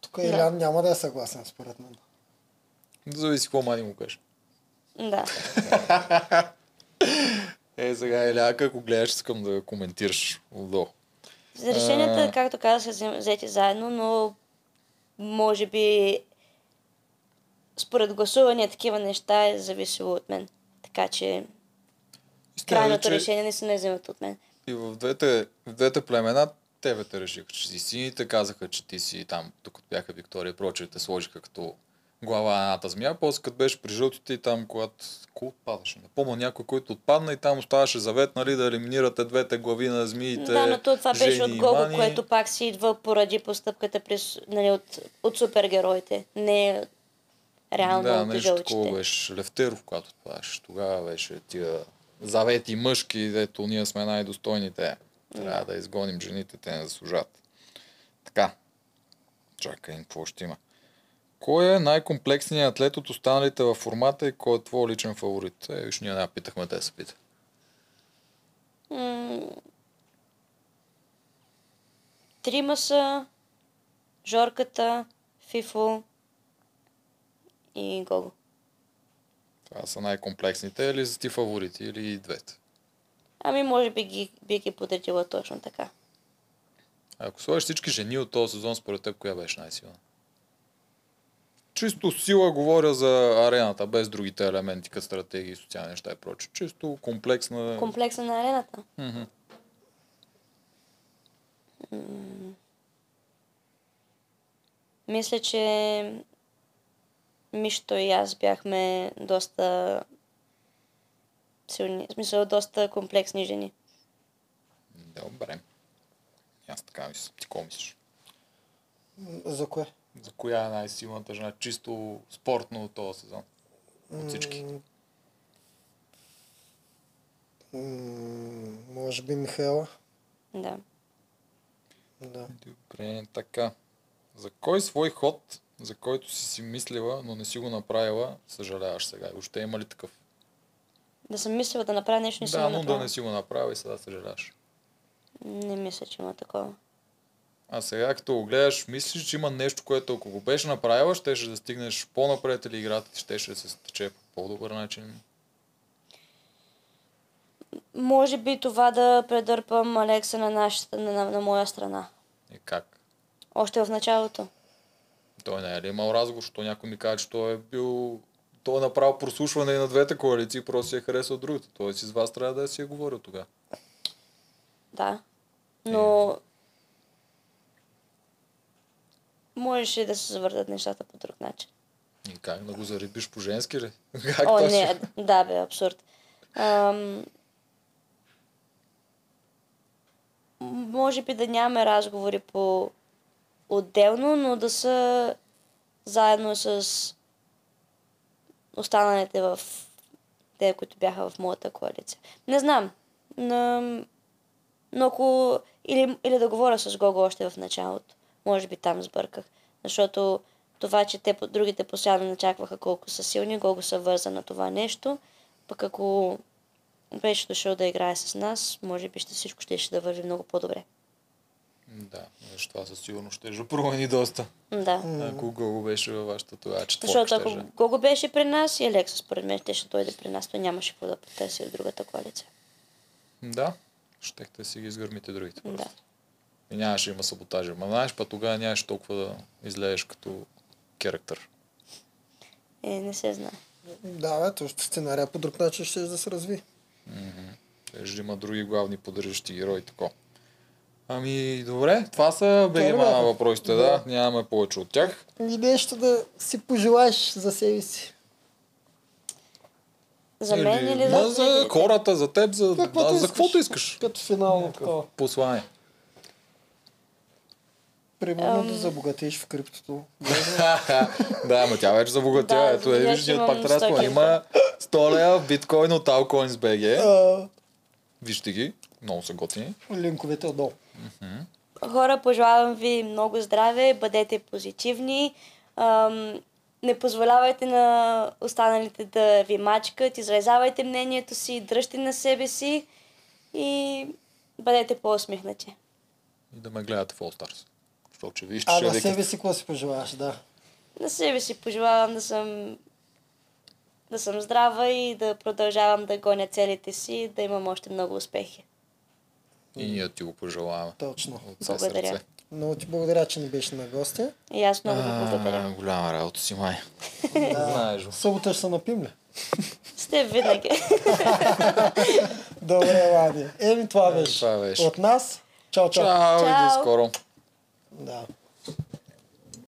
тук Илян няма да е съгласен, според мен. Зависи какво Мани му каже. Да. Сега Илян, ако гледаш, искам да коментираш отдолу. Решенията, както казах, са взети заедно, но може би според гласуване такива неща е зависело от мен. Така че крайното решение не се не вземат от мен. И в двете племена тебе те решиха, че си сините, казаха, че ти си там, докато бяха Виктория и прочие, те сложиха като глава на едната змия, после като беше при жълтите и там, когато отпадаше. Не помня някой, който отпадна и там оставаше завет, нали, да елиминирате двете глави на змиите. Да, но това беше от Гого, което пак си идва поради постъпката през, нали, от супергероите. Не реално от жълтите. Да, нещо такова беше Левтеров, когато отпадаше. Тогава беше тия завети мъжки, дето ние сме най-достойните. Трябва да изгоним жените, те не заслужат. Така. Чакай, какво ще има? Кой е най-комплексният атлет от останалите във формата и кой е твой личен фаворит? Виж, ние не питахме, те се пита. Трима са Жорката, Фифо и Гого. Това са най-комплексните или са ти фаворити, или и двете? Може би би ги подредила точно така. Ако сложиш всички жени от този сезон, според теб, коя беше най-силна? Чисто сила говоря за арената, без другите елементи, като стратегии, социални неща и прочее. Чисто комплексна... комплексна на арената? Мисля, че Мишто и аз бяхме доста силни, в смисъл доста комплексни жени. Добре. Аз така мисля. Ти какво мислиш? За кое? За коя е най-силната жена? Чисто спортно от този сезон? От всички? Може би Михаела? Да. Да. Добре, така. За кой свой ход, за който си мислила, но не си го направила, съжаляваш сега? Още има ли такъв? Да съм мислила да направя нещо, не си го направила. Да, но да не си го направила и сега съжаляваш. Не мисля, че има такова. А сега, като го гледаш, мислиш, че има нещо, което ако го беше направила, щеше да стигнеш по-напред или играта ти щеше да се тече по по-добър начин? Може би това да предърпам Алекса на моя страна. И как? Още в началото. Той не е ли имал разговор, защото някой ми каза, че той е бил... Той е направил прослушване и на двете коалиции и просто си е харесал другата. Той си с вас трябва да си е говорил тогава. Да, но... Можеше да се завъртат нещата по друг начин. И как? Да го зарибиш по-женски ли? Как О, не, да бе, абсурд. Може би да нямаме разговори по отделно, но да са заедно с останалите в те, които бяха в моята коалиция. Не знам, но ако... Или да говоря с Гого още в началото. Може би там сбърках. Защото това, че те другите постоянно начакваха колко са силни, колко са върза на това нещо. Пък ако беше дошъл да играе с нас, може би всичко ще да върви много по-добре. Да, защото това със сигурност ще промени доста. Да. Ако Гого беше във вашата това, че Защото ако Гого беше при нас и Алекса, според мен, те ще дойде при нас, то нямаше какво да потърси от другата коалиция. Да, щехте си ги изгърмите другите просто. Да. И нямаше има саботажи. Ма знаеш, па тогава нямаше толкова да излезеш като керактер. Не се знае. Да, ето, сценария по друг начин ще да се разви. Ще има други главни поддържащи герои, тако. Ами, добре, това са бегема въпросите, да. Нямаме повече от тях. И нещо да си пожелаеш за себе си. За мен или за... За хората, за теб, за каквото искаш. Като финално такова. Послание. Примерно да забогатееш в криптото. Да, ма тя вече забогатя. Ето е, виждат пак трябва да има 100 лева биткоин от Altcoins.bg. Вижте ги, много са готини. Линковете отдолу. Хора, пожелавам ви много здраве, бъдете позитивни. Не позволявайте на останалите да ви мачкат, изразявайте мнението си, дръжте на себе си и бъдете по-усмихнати. И да ме гледате в All Stars. На себе си какво си пожелаваш, да. На себе си пожелавам да съм здрава и да продължавам да гоня целите си, да имам още много успехи. И ние ти го пожелаваме. Точно. Благодаря. Сърце. Много ти благодаря, че не беше на гости. И аз много ви благодаря. Голяма работа си, май. Знаеш. Събота ще се напим ли? Сте винаги. Добре, Лади. Това беше от нас. Чао, чао. Чао и до скоро. Да.